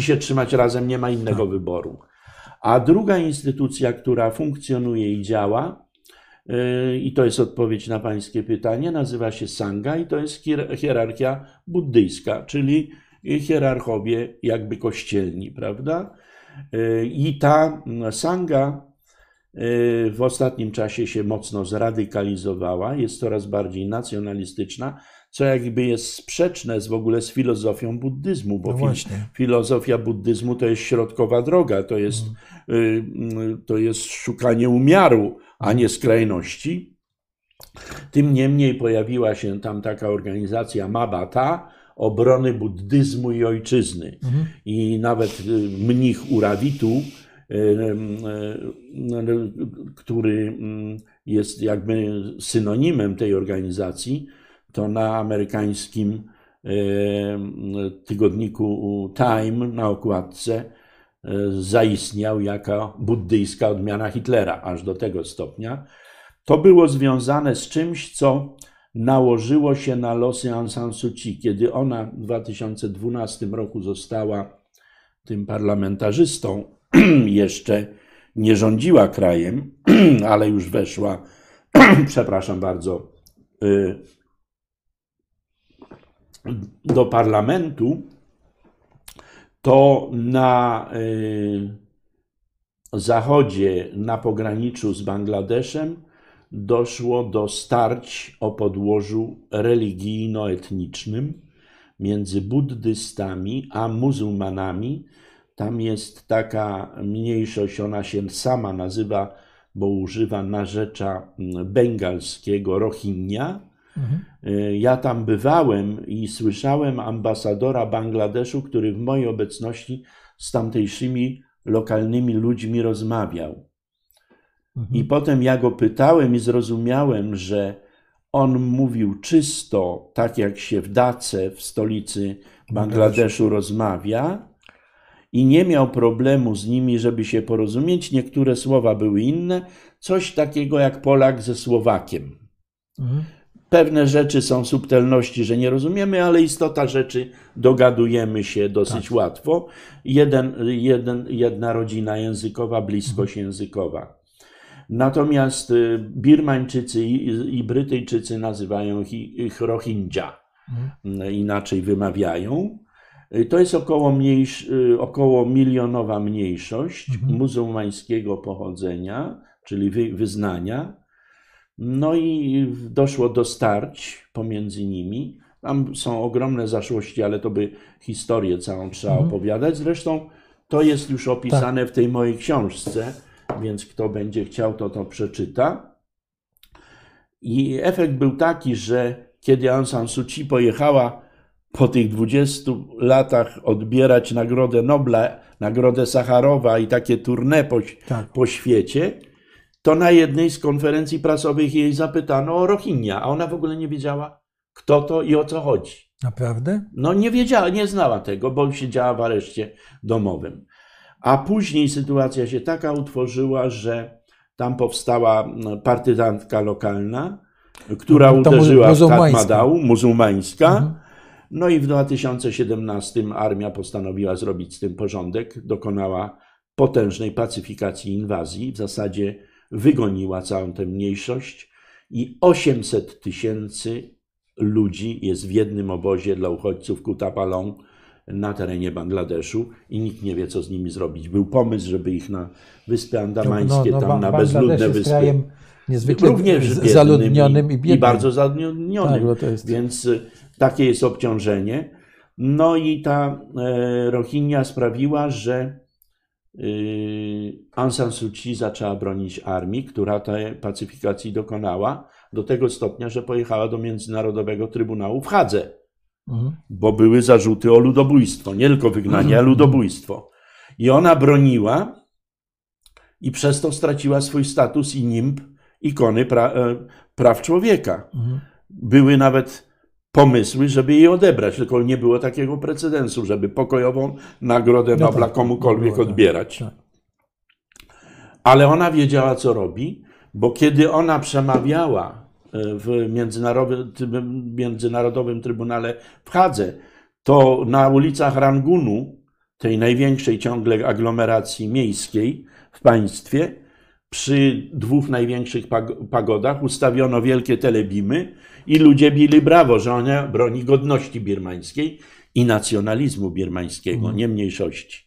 się trzymać razem, nie ma innego wyboru. A druga instytucja, która funkcjonuje i działa, i to jest odpowiedź na pańskie pytanie, nazywa się Sangha i to jest hierarchia buddyjska, czyli hierarchowie jakby kościelni, prawda? I ta Sangha w ostatnim czasie się mocno zradykalizowała, jest coraz bardziej nacjonalistyczna, co jakby jest sprzeczne w ogóle z filozofią buddyzmu, bo filozofia buddyzmu to jest środkowa droga, to jest szukanie umiaru, a nie skrajności. Tym niemniej pojawiła się tam taka organizacja Ma Ba Tha, obrony buddyzmu i ojczyzny. I nawet mnich Urawitu, który jest jakby synonimem tej organizacji, to na amerykańskim tygodniku Time na okładce zaistniał jako buddyjska odmiana Hitlera, aż do tego stopnia. To było związane z czymś, co nałożyło się na losy Aung San Suu Kyi, kiedy ona w 2012 roku została tym parlamentarzystą. Jeszcze nie rządziła krajem, ale już weszła, przepraszam bardzo, do parlamentu, to na zachodzie, na pograniczu z Bangladeszem, doszło do starć o podłożu religijno-etnicznym między buddystami a muzułmanami. Tam jest taka mniejszość, ona się sama nazywa, bo używa narzecza bengalskiego, Rohingya. Ja tam bywałem i słyszałem ambasadora Bangladeszu, który w mojej obecności z tamtejszymi lokalnymi ludźmi rozmawiał. I potem ja go pytałem i zrozumiałem, że on mówił czysto, tak jak się w Dace, w stolicy Bangladeszu rozmawia i nie miał problemu z nimi, żeby się porozumieć. Niektóre słowa były inne. Coś takiego jak Polak ze Słowakiem. Mhm. Pewne rzeczy są subtelności, że nie rozumiemy, ale istota rzeczy dogadujemy się dosyć łatwo. Jedna rodzina językowa, bliskość językowa. Natomiast Birmańczycy i Brytyjczycy nazywają ich Rohingya. Inaczej wymawiają. To jest około milionowa mniejszość muzułmańskiego pochodzenia, czyli wyznania. No i doszło do starć pomiędzy nimi. Tam są ogromne zaszłości, ale to by historię całą trzeba opowiadać. Zresztą to jest już opisane w tej mojej książce, więc kto będzie chciał, to przeczyta. I efekt był taki, że kiedy Aung San Suu Kyi pojechała po tych 20 latach odbierać Nagrodę Nobla, Nagrodę Sacharowa i takie tournée po świecie, to na jednej z konferencji prasowych jej zapytano o Rohingya, a ona w ogóle nie wiedziała, kto to i o co chodzi. Naprawdę? No nie wiedziała, nie znała tego, bo siedziała w areszcie domowym. A później sytuacja się taka utworzyła, że tam powstała partyzantka lokalna, która uderzyła w Tatmadaw, muzułmańska. No i w 2017 armia postanowiła zrobić z tym porządek. Dokonała potężnej pacyfikacji inwazji. W zasadzie wygoniła całą tę mniejszość i 800 000 ludzi jest w jednym obozie dla uchodźców Kutapalong na terenie Bangladeszu i nikt nie wie, co z nimi zrobić. Był pomysł, żeby ich na wyspy andamańskie, na bezludne wyspy, niezwykle również zaludnionym i biednym. I bardzo zaludnionym, więc takie jest obciążenie. No i ta Rohingya sprawiła, że Aung San Suu Kyi zaczęła bronić armii, która tej pacyfikacji dokonała do tego stopnia, że pojechała do Międzynarodowego Trybunału w Hadze, bo były zarzuty o ludobójstwo, nie tylko wygnanie, a ludobójstwo. I ona broniła i przez to straciła swój status i nimb ikony praw człowieka. Były nawet pomysły, żeby jej odebrać, tylko nie było takiego precedensu, żeby pokojową Nagrodę Nobla komukolwiek odbierać. Ale ona wiedziała, co robi, bo kiedy ona przemawiała w Międzynarodowym Trybunale w Hadze, to na ulicach Rangunu, tej największej ciągle aglomeracji miejskiej w państwie, przy dwóch największych pagodach ustawiono wielkie telebimy i ludzie bili brawo, że ona broni godności birmańskiej i nacjonalizmu birmańskiego, nie mniejszości.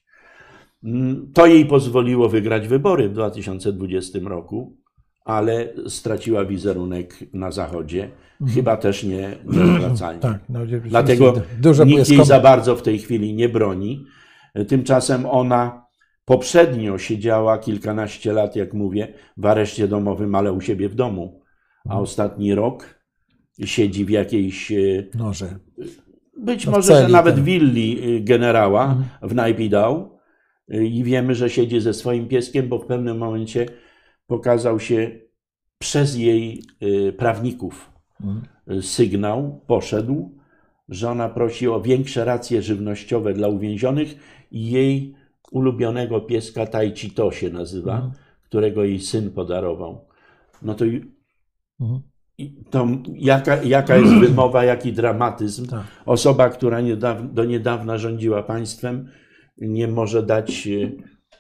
To jej pozwoliło wygrać wybory w 2020 roku, ale straciła wizerunek na Zachodzie, chyba też niewracalnie. Dlatego nikt jej za bardzo w tej chwili nie broni. Tymczasem ona poprzednio siedziała kilkanaście lat, jak mówię, w areszcie domowym, ale u siebie w domu. A ostatni rok siedzi w jakiejś... Być może, że nawet willi generała w Naypyidaw. I wiemy, że siedzi ze swoim pieskiem, bo w pewnym momencie pokazał się przez jej prawników sygnał, poszedł, że ona prosi o większe racje żywnościowe dla uwięzionych i jej ulubionego pieska Tajcito się nazywa, którego jej syn podarował. No to, jaka jest wymowa, jaki dramatyzm. Osoba, która do niedawna rządziła państwem, nie może dać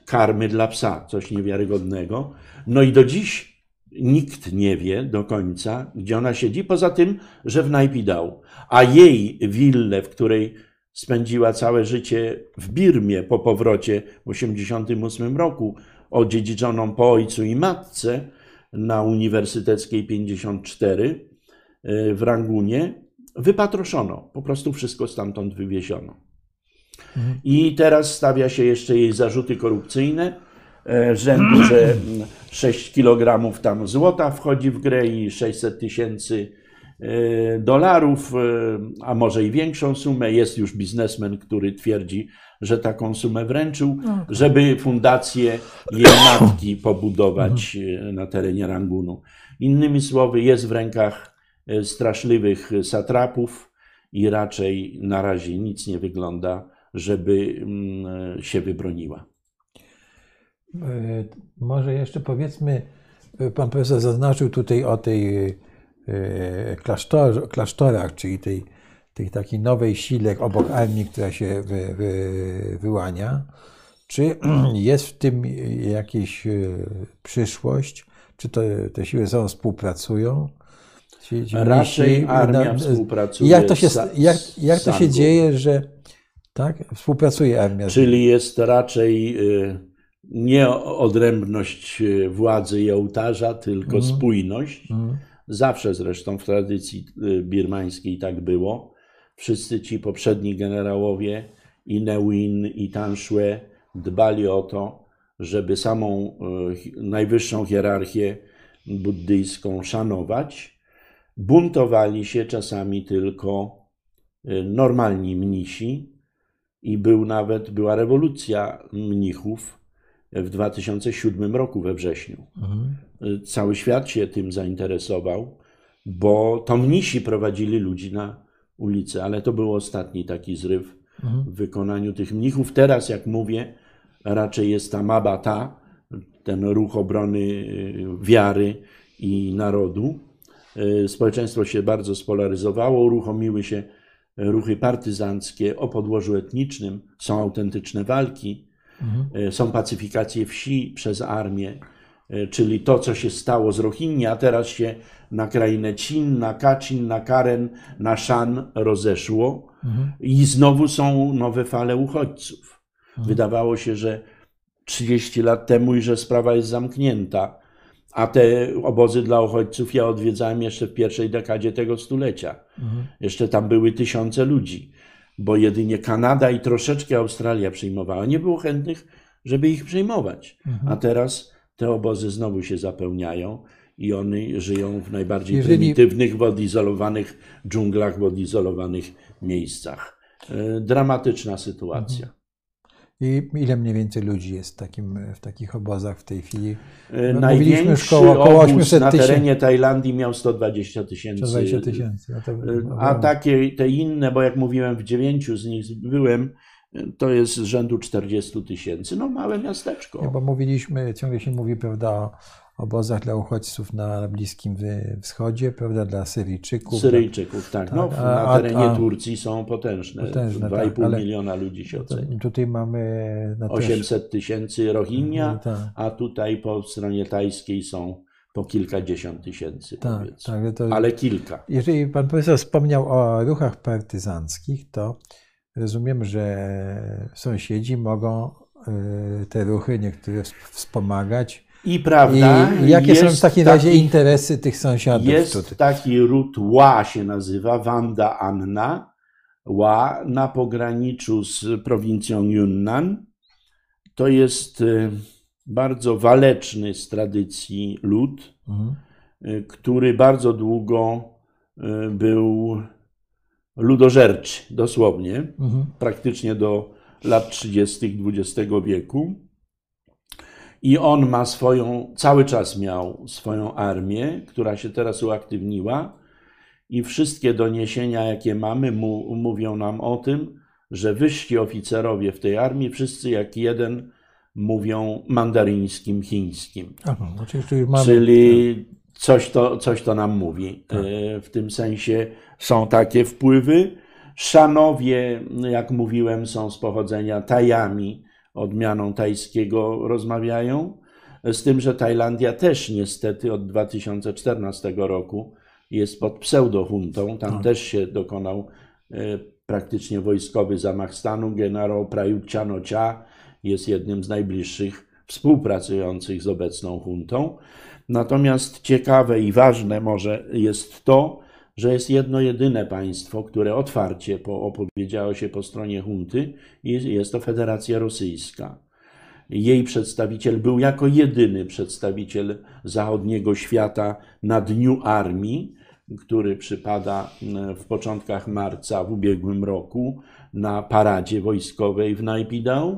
karmy dla psa, coś niewiarygodnego. No i do dziś nikt nie wie do końca, gdzie ona siedzi, poza tym, że w Naypyidaw. A jej willę, w której spędziła całe życie w Birmie po powrocie w 1988 roku, odziedziczoną po ojcu i matce na Uniwersyteckiej 54 w Rangunie, wypatroszono. Po prostu wszystko stamtąd wywieziono. I teraz stawia się jeszcze jej zarzuty korupcyjne, rzędu, że 6 kg tam złota wchodzi w grę i 600 000 dolarów, a może i większą sumę. Jest już biznesmen, który twierdzi, że taką sumę wręczył, żeby fundację jej matki pobudować na terenie Rangunu. Innymi słowy, jest w rękach straszliwych satrapów i raczej na razie nic nie wygląda, żeby się wybroniła. Może jeszcze powiedzmy, pan profesor zaznaczył tutaj o tej klasztorach, czyli tej takiej nowej sile obok armii, która się wyłania. Czy jest w tym jakaś przyszłość? Czy te siły są współpracują? Raczej armia współpracuje. Jak to się dzieje, że tak współpracuje armia? Czyli jest raczej nie odrębność władzy i ołtarza, tylko spójność. Zawsze zresztą w tradycji birmańskiej tak było. Wszyscy ci poprzedni generałowie i Ne Win, i Than Shwe dbali o to, żeby samą najwyższą hierarchię buddyjską szanować. Buntowali się czasami tylko normalni mnisi i była rewolucja mnichów w 2007 roku we wrześniu. Cały świat się tym zainteresował, bo to mnisi prowadzili ludzi na ulicę, ale to był ostatni taki zryw w wykonaniu tych mnichów. Teraz, jak mówię, raczej jest ta Ma Ba Tha, ten ruch obrony wiary i narodu. Społeczeństwo się bardzo spolaryzowało, uruchomiły się ruchy partyzanckie o podłożu etnicznym, są autentyczne walki, są pacyfikacje wsi przez armię, czyli to, co się stało z Rohingya, a teraz się na krainę Chin, na Kachin, na Karen, na Shan rozeszło i znowu są nowe fale uchodźców. Wydawało się, że 30 lat temu i że sprawa jest zamknięta, a te obozy dla uchodźców ja odwiedzałem jeszcze w pierwszej dekadzie tego stulecia. Jeszcze tam były tysiące ludzi, bo jedynie Kanada i troszeczkę Australia przyjmowała. Nie było chętnych, żeby ich przyjmować. A teraz te obozy znowu się zapełniają i one żyją w najbardziej prymitywnych, odizolowanych dżunglach, w odizolowanych miejscach. Dramatyczna sytuacja. I ile mniej więcej ludzi jest w takich obozach w tej chwili? Największy już około 800 na terenie Tajlandii miał 120 tysięcy. A te inne, bo jak mówiłem, w 9 z nich byłem, to jest z rzędu 40 tysięcy. No małe miasteczko. Ja, bo mówiliśmy, ciągle się mówi, prawda, o obozach dla uchodźców na Bliskim Wschodzie, prawda, dla Syryjczyków. Syryjczyków, tak. No, na terenie Turcji są potężne 2,5 miliona ludzi się ocenia. Tutaj mamy 800 tysięcy Rohingya, a tutaj po stronie tajskiej są po kilkadziesiąt tysięcy, ale kilka. Jeżeli pan profesor wspomniał o ruchach partyzanckich, to rozumiem, że sąsiedzi mogą te ruchy niektóre wspomagać. I prawda. I jakie są w takim razie interesy tych sąsiadów? Jest tutaj taki ród Wa, się nazywa, Wanda Anna Wa, na pograniczu z prowincją Yunnan. To jest bardzo waleczny z tradycji lud, który bardzo długo był ludożerczy, dosłownie, praktycznie do lat 30. XX wieku. I on ma cały czas miał swoją armię, która się teraz uaktywniła, i wszystkie doniesienia, jakie mamy, mówią nam o tym, że wyżsi oficerowie w tej armii, wszyscy jak jeden, mówią mandaryńskim, chińskim. Czyli coś to nam mówi. W tym sensie są takie wpływy. Szanowie, jak mówiłem, są z pochodzenia Tajami, odmianą tajskiego rozmawiają, z tym, że Tajlandia też niestety od 2014 roku jest pod pseudohuntą. Tam też się dokonał praktycznie wojskowy zamach stanu. Generał Prayut Chan-o-cha jest jednym z najbliższych współpracujących z obecną huntą. Natomiast ciekawe i ważne może jest to, że jest jedno jedyne państwo, które otwarcie opowiedziało się po stronie hunty, i jest to Federacja Rosyjska. Jej przedstawiciel był jako jedyny przedstawiciel zachodniego świata na Dniu Armii, który przypada w początkach marca w ubiegłym roku na paradzie wojskowej w Naypyidaw.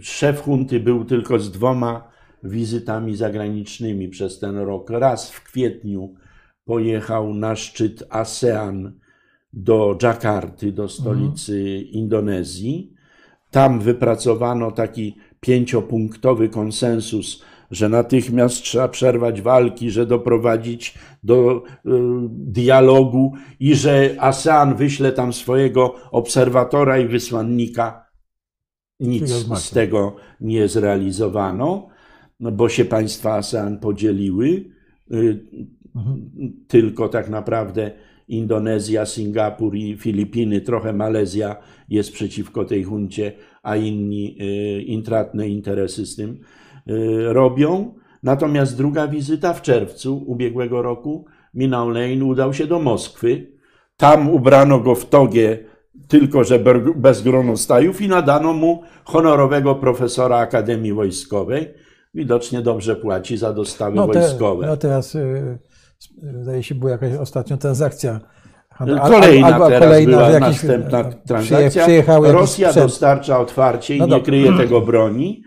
Szef hunty był tylko z 2 wizytami zagranicznymi przez ten rok. Raz w kwietniu pojechał na szczyt ASEAN do Dżakarty, do stolicy Indonezji. Tam wypracowano taki 5-punktowy konsensus, że natychmiast trzeba przerwać walki, że doprowadzić do dialogu i że ASEAN wyśle tam swojego obserwatora i wysłannika. Nic z tego nie zrealizowano, bo się państwa ASEAN podzieliły. Tylko tak naprawdę Indonezja, Singapur i Filipiny, trochę Malezja jest przeciwko tej huncie, a inni intratne interesy z tym robią. Natomiast druga wizyta w czerwcu ubiegłego roku, Min Aung Hlaing udał się do Moskwy. Tam ubrano go w togę, tylko że bez gronostajów, i nadano mu honorowego profesora Akademii Wojskowej. Widocznie dobrze płaci za dostawy wojskowe. Teraz zdaje się, była jakaś ostatnia transakcja. Następna transakcja. Rosja dostarcza otwarcie i nie kryje tego broni.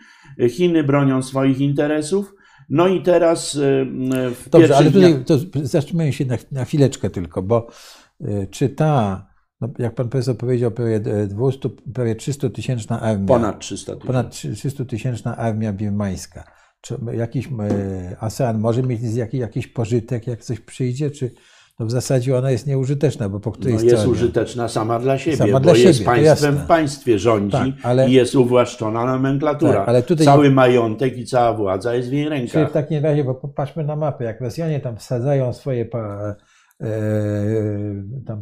Chiny bronią swoich interesów. No i teraz w zatrzymajmy się na chwileczkę tylko, bo czy ta, jak pan profesor powiedział, prawie 300-tysięczna armia. Ponad 300-tysięczna armia birmańska. Czy jakiś ASEAN może mieć jakiś pożytek, jak coś przyjdzie, czy w zasadzie ona jest nieużyteczna, bo po której stronie? Jest użyteczna sama dla siebie, jest państwem w państwie, rządzi i jest uwłaszczona nomenklatura. Cały majątek i cała władza jest w jej rękach. Czyli w takim razie, bo popatrzmy na mapę, jak Rosjanie tam wsadzają swoje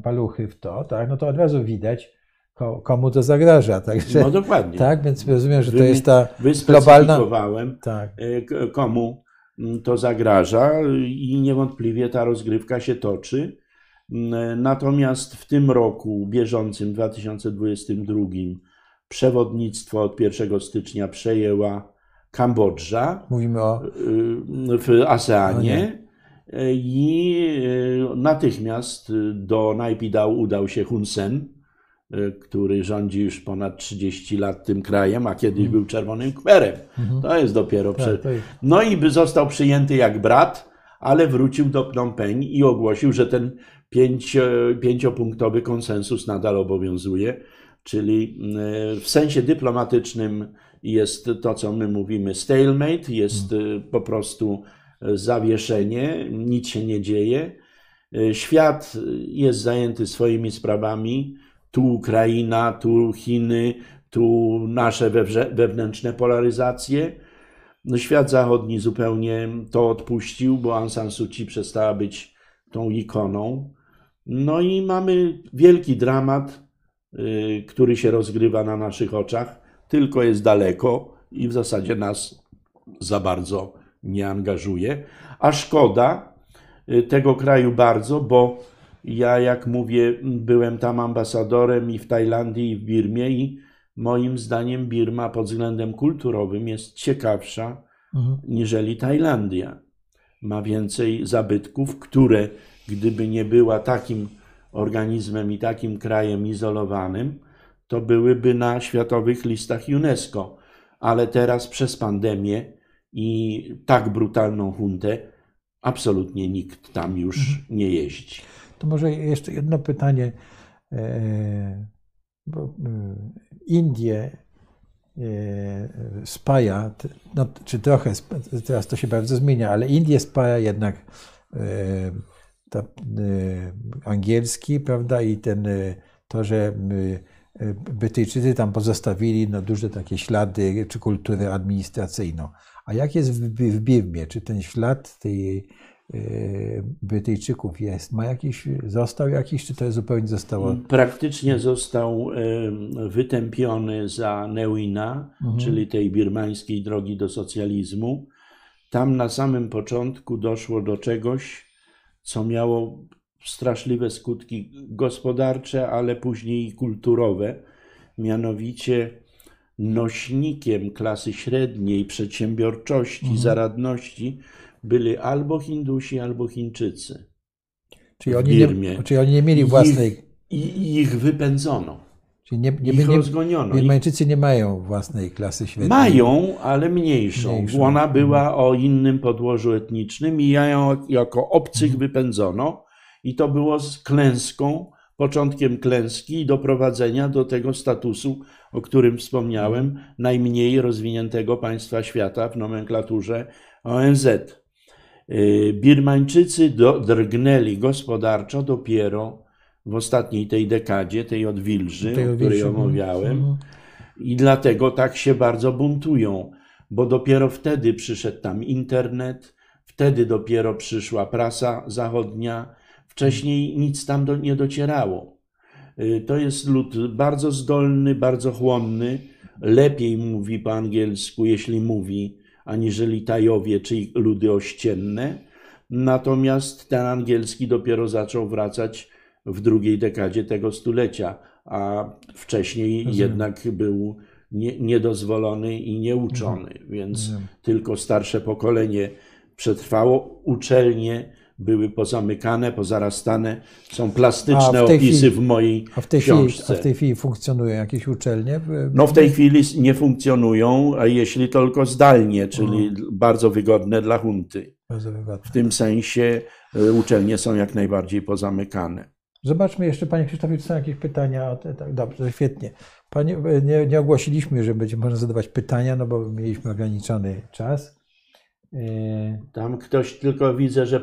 paluchy w to, tak, no to od razu widać, komu to zagraża. Także, no dokładnie. Tak, więc rozumiem, że to jest ta globalna... komu to zagraża i niewątpliwie ta rozgrywka się toczy. Natomiast w tym roku bieżącym, 2022, przewodnictwo od 1 stycznia przejęła Kambodża. Mówimy o... w ASEANie. I natychmiast do Naypyidaw udał się Hun Sen, który rządzi już ponad 30 lat tym krajem, a kiedyś był czerwonym kwerem. To jest dopiero... No i został przyjęty jak brat, ale wrócił do Phnom Penh i ogłosił, że ten 5-punktowy konsensus nadal obowiązuje, czyli w sensie dyplomatycznym jest to, co my mówimy, stalemate, jest po prostu zawieszenie, nic się nie dzieje. Świat jest zajęty swoimi sprawami. Tu Ukraina, tu Chiny, tu nasze wewnętrzne polaryzacje. Świat zachodni zupełnie to odpuścił, bo Aung San Suu Kyi przestała być tą ikoną. No i mamy wielki dramat, który się rozgrywa na naszych oczach, tylko jest daleko i w zasadzie nas za bardzo nie angażuje. A szkoda tego kraju bardzo, bo ja, jak mówię, byłem tam ambasadorem i w Tajlandii, i w Birmie, i moim zdaniem Birma pod względem kulturowym jest ciekawsza niżeli Tajlandia. Ma więcej zabytków, które gdyby nie była takim organizmem i takim krajem izolowanym, to byłyby na światowych listach UNESCO. Ale teraz przez pandemię i tak brutalną huntę absolutnie nikt tam już nie jeździ. To może jeszcze jedno pytanie. Indie spaja, no, czy trochę, teraz to się bardzo zmienia, ale Indie spaja jednak angielski, prawda, i to, że Brytyjczycy tam pozostawili duże takie ślady, czy kulturę administracyjną. A jak jest w Birmie? Czy ten ślad tej Brytyjczyków jest? Został jakiś, czy to zupełnie zostało? Praktycznie został wytępiony za Ne Wina, czyli tej birmańskiej drogi do socjalizmu. Tam na samym początku doszło do czegoś, co miało straszliwe skutki gospodarcze, ale później i kulturowe. Mianowicie nośnikiem klasy średniej, przedsiębiorczości, zaradności byli albo Hindusi, albo Chińczycy. Czyli oni nie mieli własnej... I ich wypędzono. Czyli Birmańczycy nie mają własnej klasy średniej. Mają, ale mniejszą. Ona była o innym podłożu etnicznym i ją jako obcych wypędzono. I to było z klęską, początkiem klęski i doprowadzenia do tego statusu, o którym wspomniałem, najmniej rozwiniętego państwa świata w nomenklaturze ONZ. Birmańczycy drgnęli gospodarczo dopiero w ostatniej tej dekadzie, tej odwilży, o której omawiałem. I dlatego tak się bardzo buntują, bo dopiero wtedy przyszedł tam internet, wtedy dopiero przyszła prasa zachodnia. Wcześniej nic tam nie docierało. To jest lud bardzo zdolny, bardzo chłonny, lepiej mówi po angielsku, jeśli mówi, aniżeli Tajowie, czyli ludy ościenne. Natomiast ten angielski dopiero zaczął wracać w drugiej dekadzie tego stulecia, a wcześniej jednak był niedozwolony i nieuczony, więc tylko starsze pokolenie przetrwało uczelnie, były pozamykane, pozarastane. Są plastyczne opisy w mojej książce. A w tej chwili funkcjonują jakieś uczelnie? No w tej chwili nie funkcjonują, a jeśli tylko zdalnie, czyli bardzo wygodne dla hunty. W tym sensie uczelnie są jak najbardziej pozamykane. Zobaczmy jeszcze, panie Krzysztofie, czy są jakieś pytania? Dobrze, świetnie. Panie, nie ogłosiliśmy, że będzie można zadawać pytania, no bo mieliśmy ograniczony czas. Tam ktoś tylko widzę, że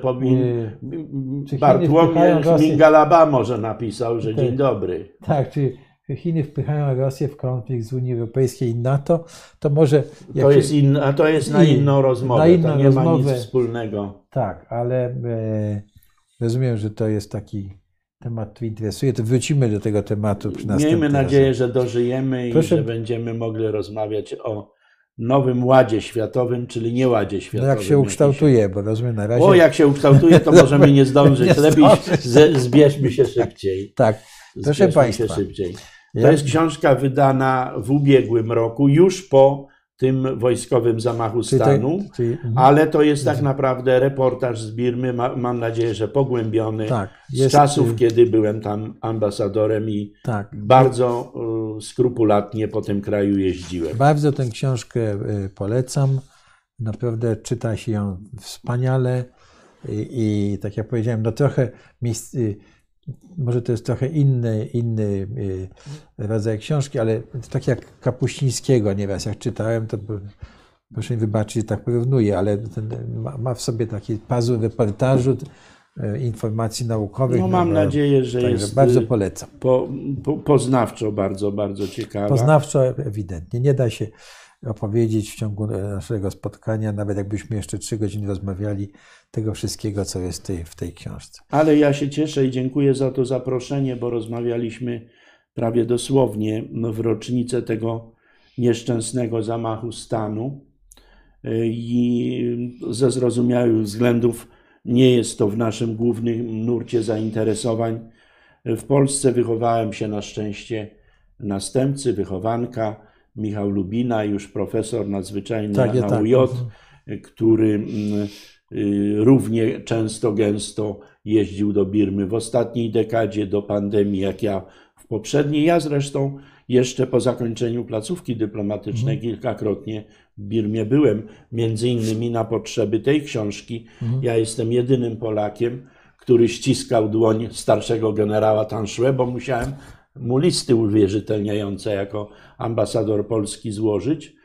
Bartłomiej Mingalaba może napisał, że dzień dobry. Tak, czy Chiny wpychają Rosję w konflikt z Unii Europejskiej i NATO, to może... to jest na inną rozmowę, to nie ma nic wspólnego. Tak, ale rozumiem, że to jest taki temat, który interesuje, to wrócimy do tego tematu przy następnym razem. Miejmy nadzieję, że dożyjemy i że będziemy mogli rozmawiać o nowym ładzie światowym, czyli nie ładzie światowym. No jak się ukształtuje, bo rozumiem na razie... jak się ukształtuje, to możemy nie zdążyć. Lepiej zbierzmy się szybciej. Tak, proszę Państwa. To jest książka wydana w ubiegłym roku, już po tym wojskowym zamachu stanu, ale to jest tak naprawdę reportaż z Birmy, mam nadzieję, że pogłębiony, z czasów, kiedy byłem tam ambasadorem i bardzo skrupulatnie po tym kraju jeździłem. Bardzo tę książkę polecam, naprawdę czyta się ją wspaniale i tak jak powiedziałem, no trochę może to jest trochę inny rodzaj książki, ale tak jak Kapuścińskiego nieraz, jak czytałem, to proszę mi wybaczyć, tak porównuję, ale ma w sobie taki puzzle reportażu, informacji naukowych. No, mam nadzieję, że jest bardzo polecam. Poznawczo bardzo, bardzo ciekawa. Poznawczo ewidentnie. Nie da się opowiedzieć w ciągu naszego spotkania, nawet jakbyśmy jeszcze 3 godziny rozmawiali, tego wszystkiego, co jest w tej książce. Ale ja się cieszę i dziękuję za to zaproszenie, bo rozmawialiśmy prawie dosłownie w rocznicę tego nieszczęsnego zamachu stanu i ze zrozumiałych względów nie jest to w naszym głównym nurcie zainteresowań. W Polsce wychowałem się na szczęście następcy, wychowanka, Michał Lubina, już profesor nadzwyczajny na UJ, który równie często, gęsto jeździł do Birmy w ostatniej dekadzie, do pandemii, jak ja w poprzedniej. Ja zresztą jeszcze po zakończeniu placówki dyplomatycznej kilkakrotnie w Birmie byłem, między innymi na potrzeby tej książki. Ja jestem jedynym Polakiem, który ściskał dłoń starszego generała Than Shwe, bo musiałem mu listy uwierzytelniające jako ambasador Polski złożyć.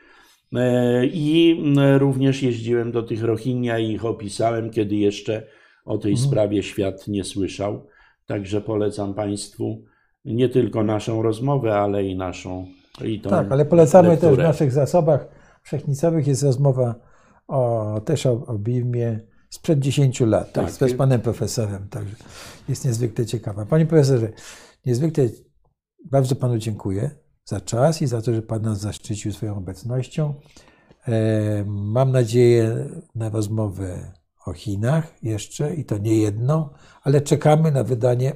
I również jeździłem do tych Rohingya i ich opisałem, kiedy jeszcze o tej sprawie świat nie słyszał. Także polecam Państwu nie tylko naszą rozmowę, ale i naszą lekturę. Tak, ale polecamy też w naszych zasobach wszechnicowych jest rozmowa też o Birmie sprzed 10 lat, z panem profesorem. Także jest niezwykle ciekawa. Panie profesorze, niezwykle bardzo Panu dziękuję za czas i za to, że Pan nas zaszczycił swoją obecnością. Mam nadzieję na rozmowę o Chinach jeszcze i to nie jedną, ale czekamy na wydanie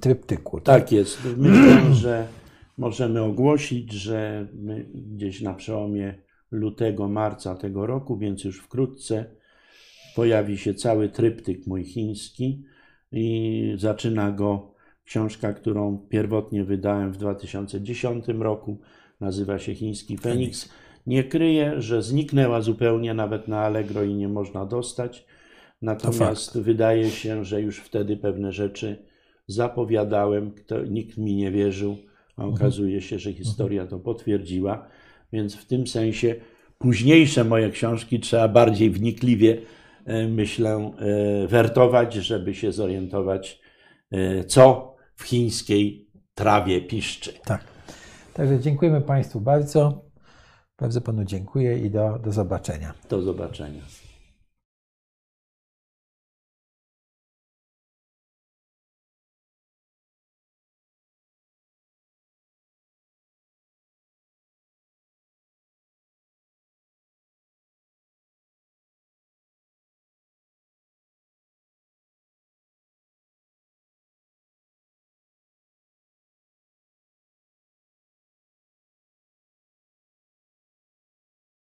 tryptyku. Tak jest. Myślę, że możemy ogłosić, że my gdzieś na przełomie lutego, marca tego roku, więc już wkrótce pojawi się cały tryptyk mój chiński i zaczyna go Książka, którą pierwotnie wydałem w 2010 roku, nazywa się Chiński Feniks. Nie kryję, że zniknęła zupełnie nawet na Allegro i nie można dostać. Natomiast wydaje się, że już wtedy pewne rzeczy zapowiadałem, nikt mi nie wierzył, a okazuje się, że historia to potwierdziła. Więc w tym sensie późniejsze moje książki trzeba bardziej wnikliwie, myślę, wertować, żeby się zorientować, co w chińskiej trawie piszczy. Tak. Także dziękujemy Państwu bardzo. Bardzo Panu dziękuję i do zobaczenia. Do zobaczenia.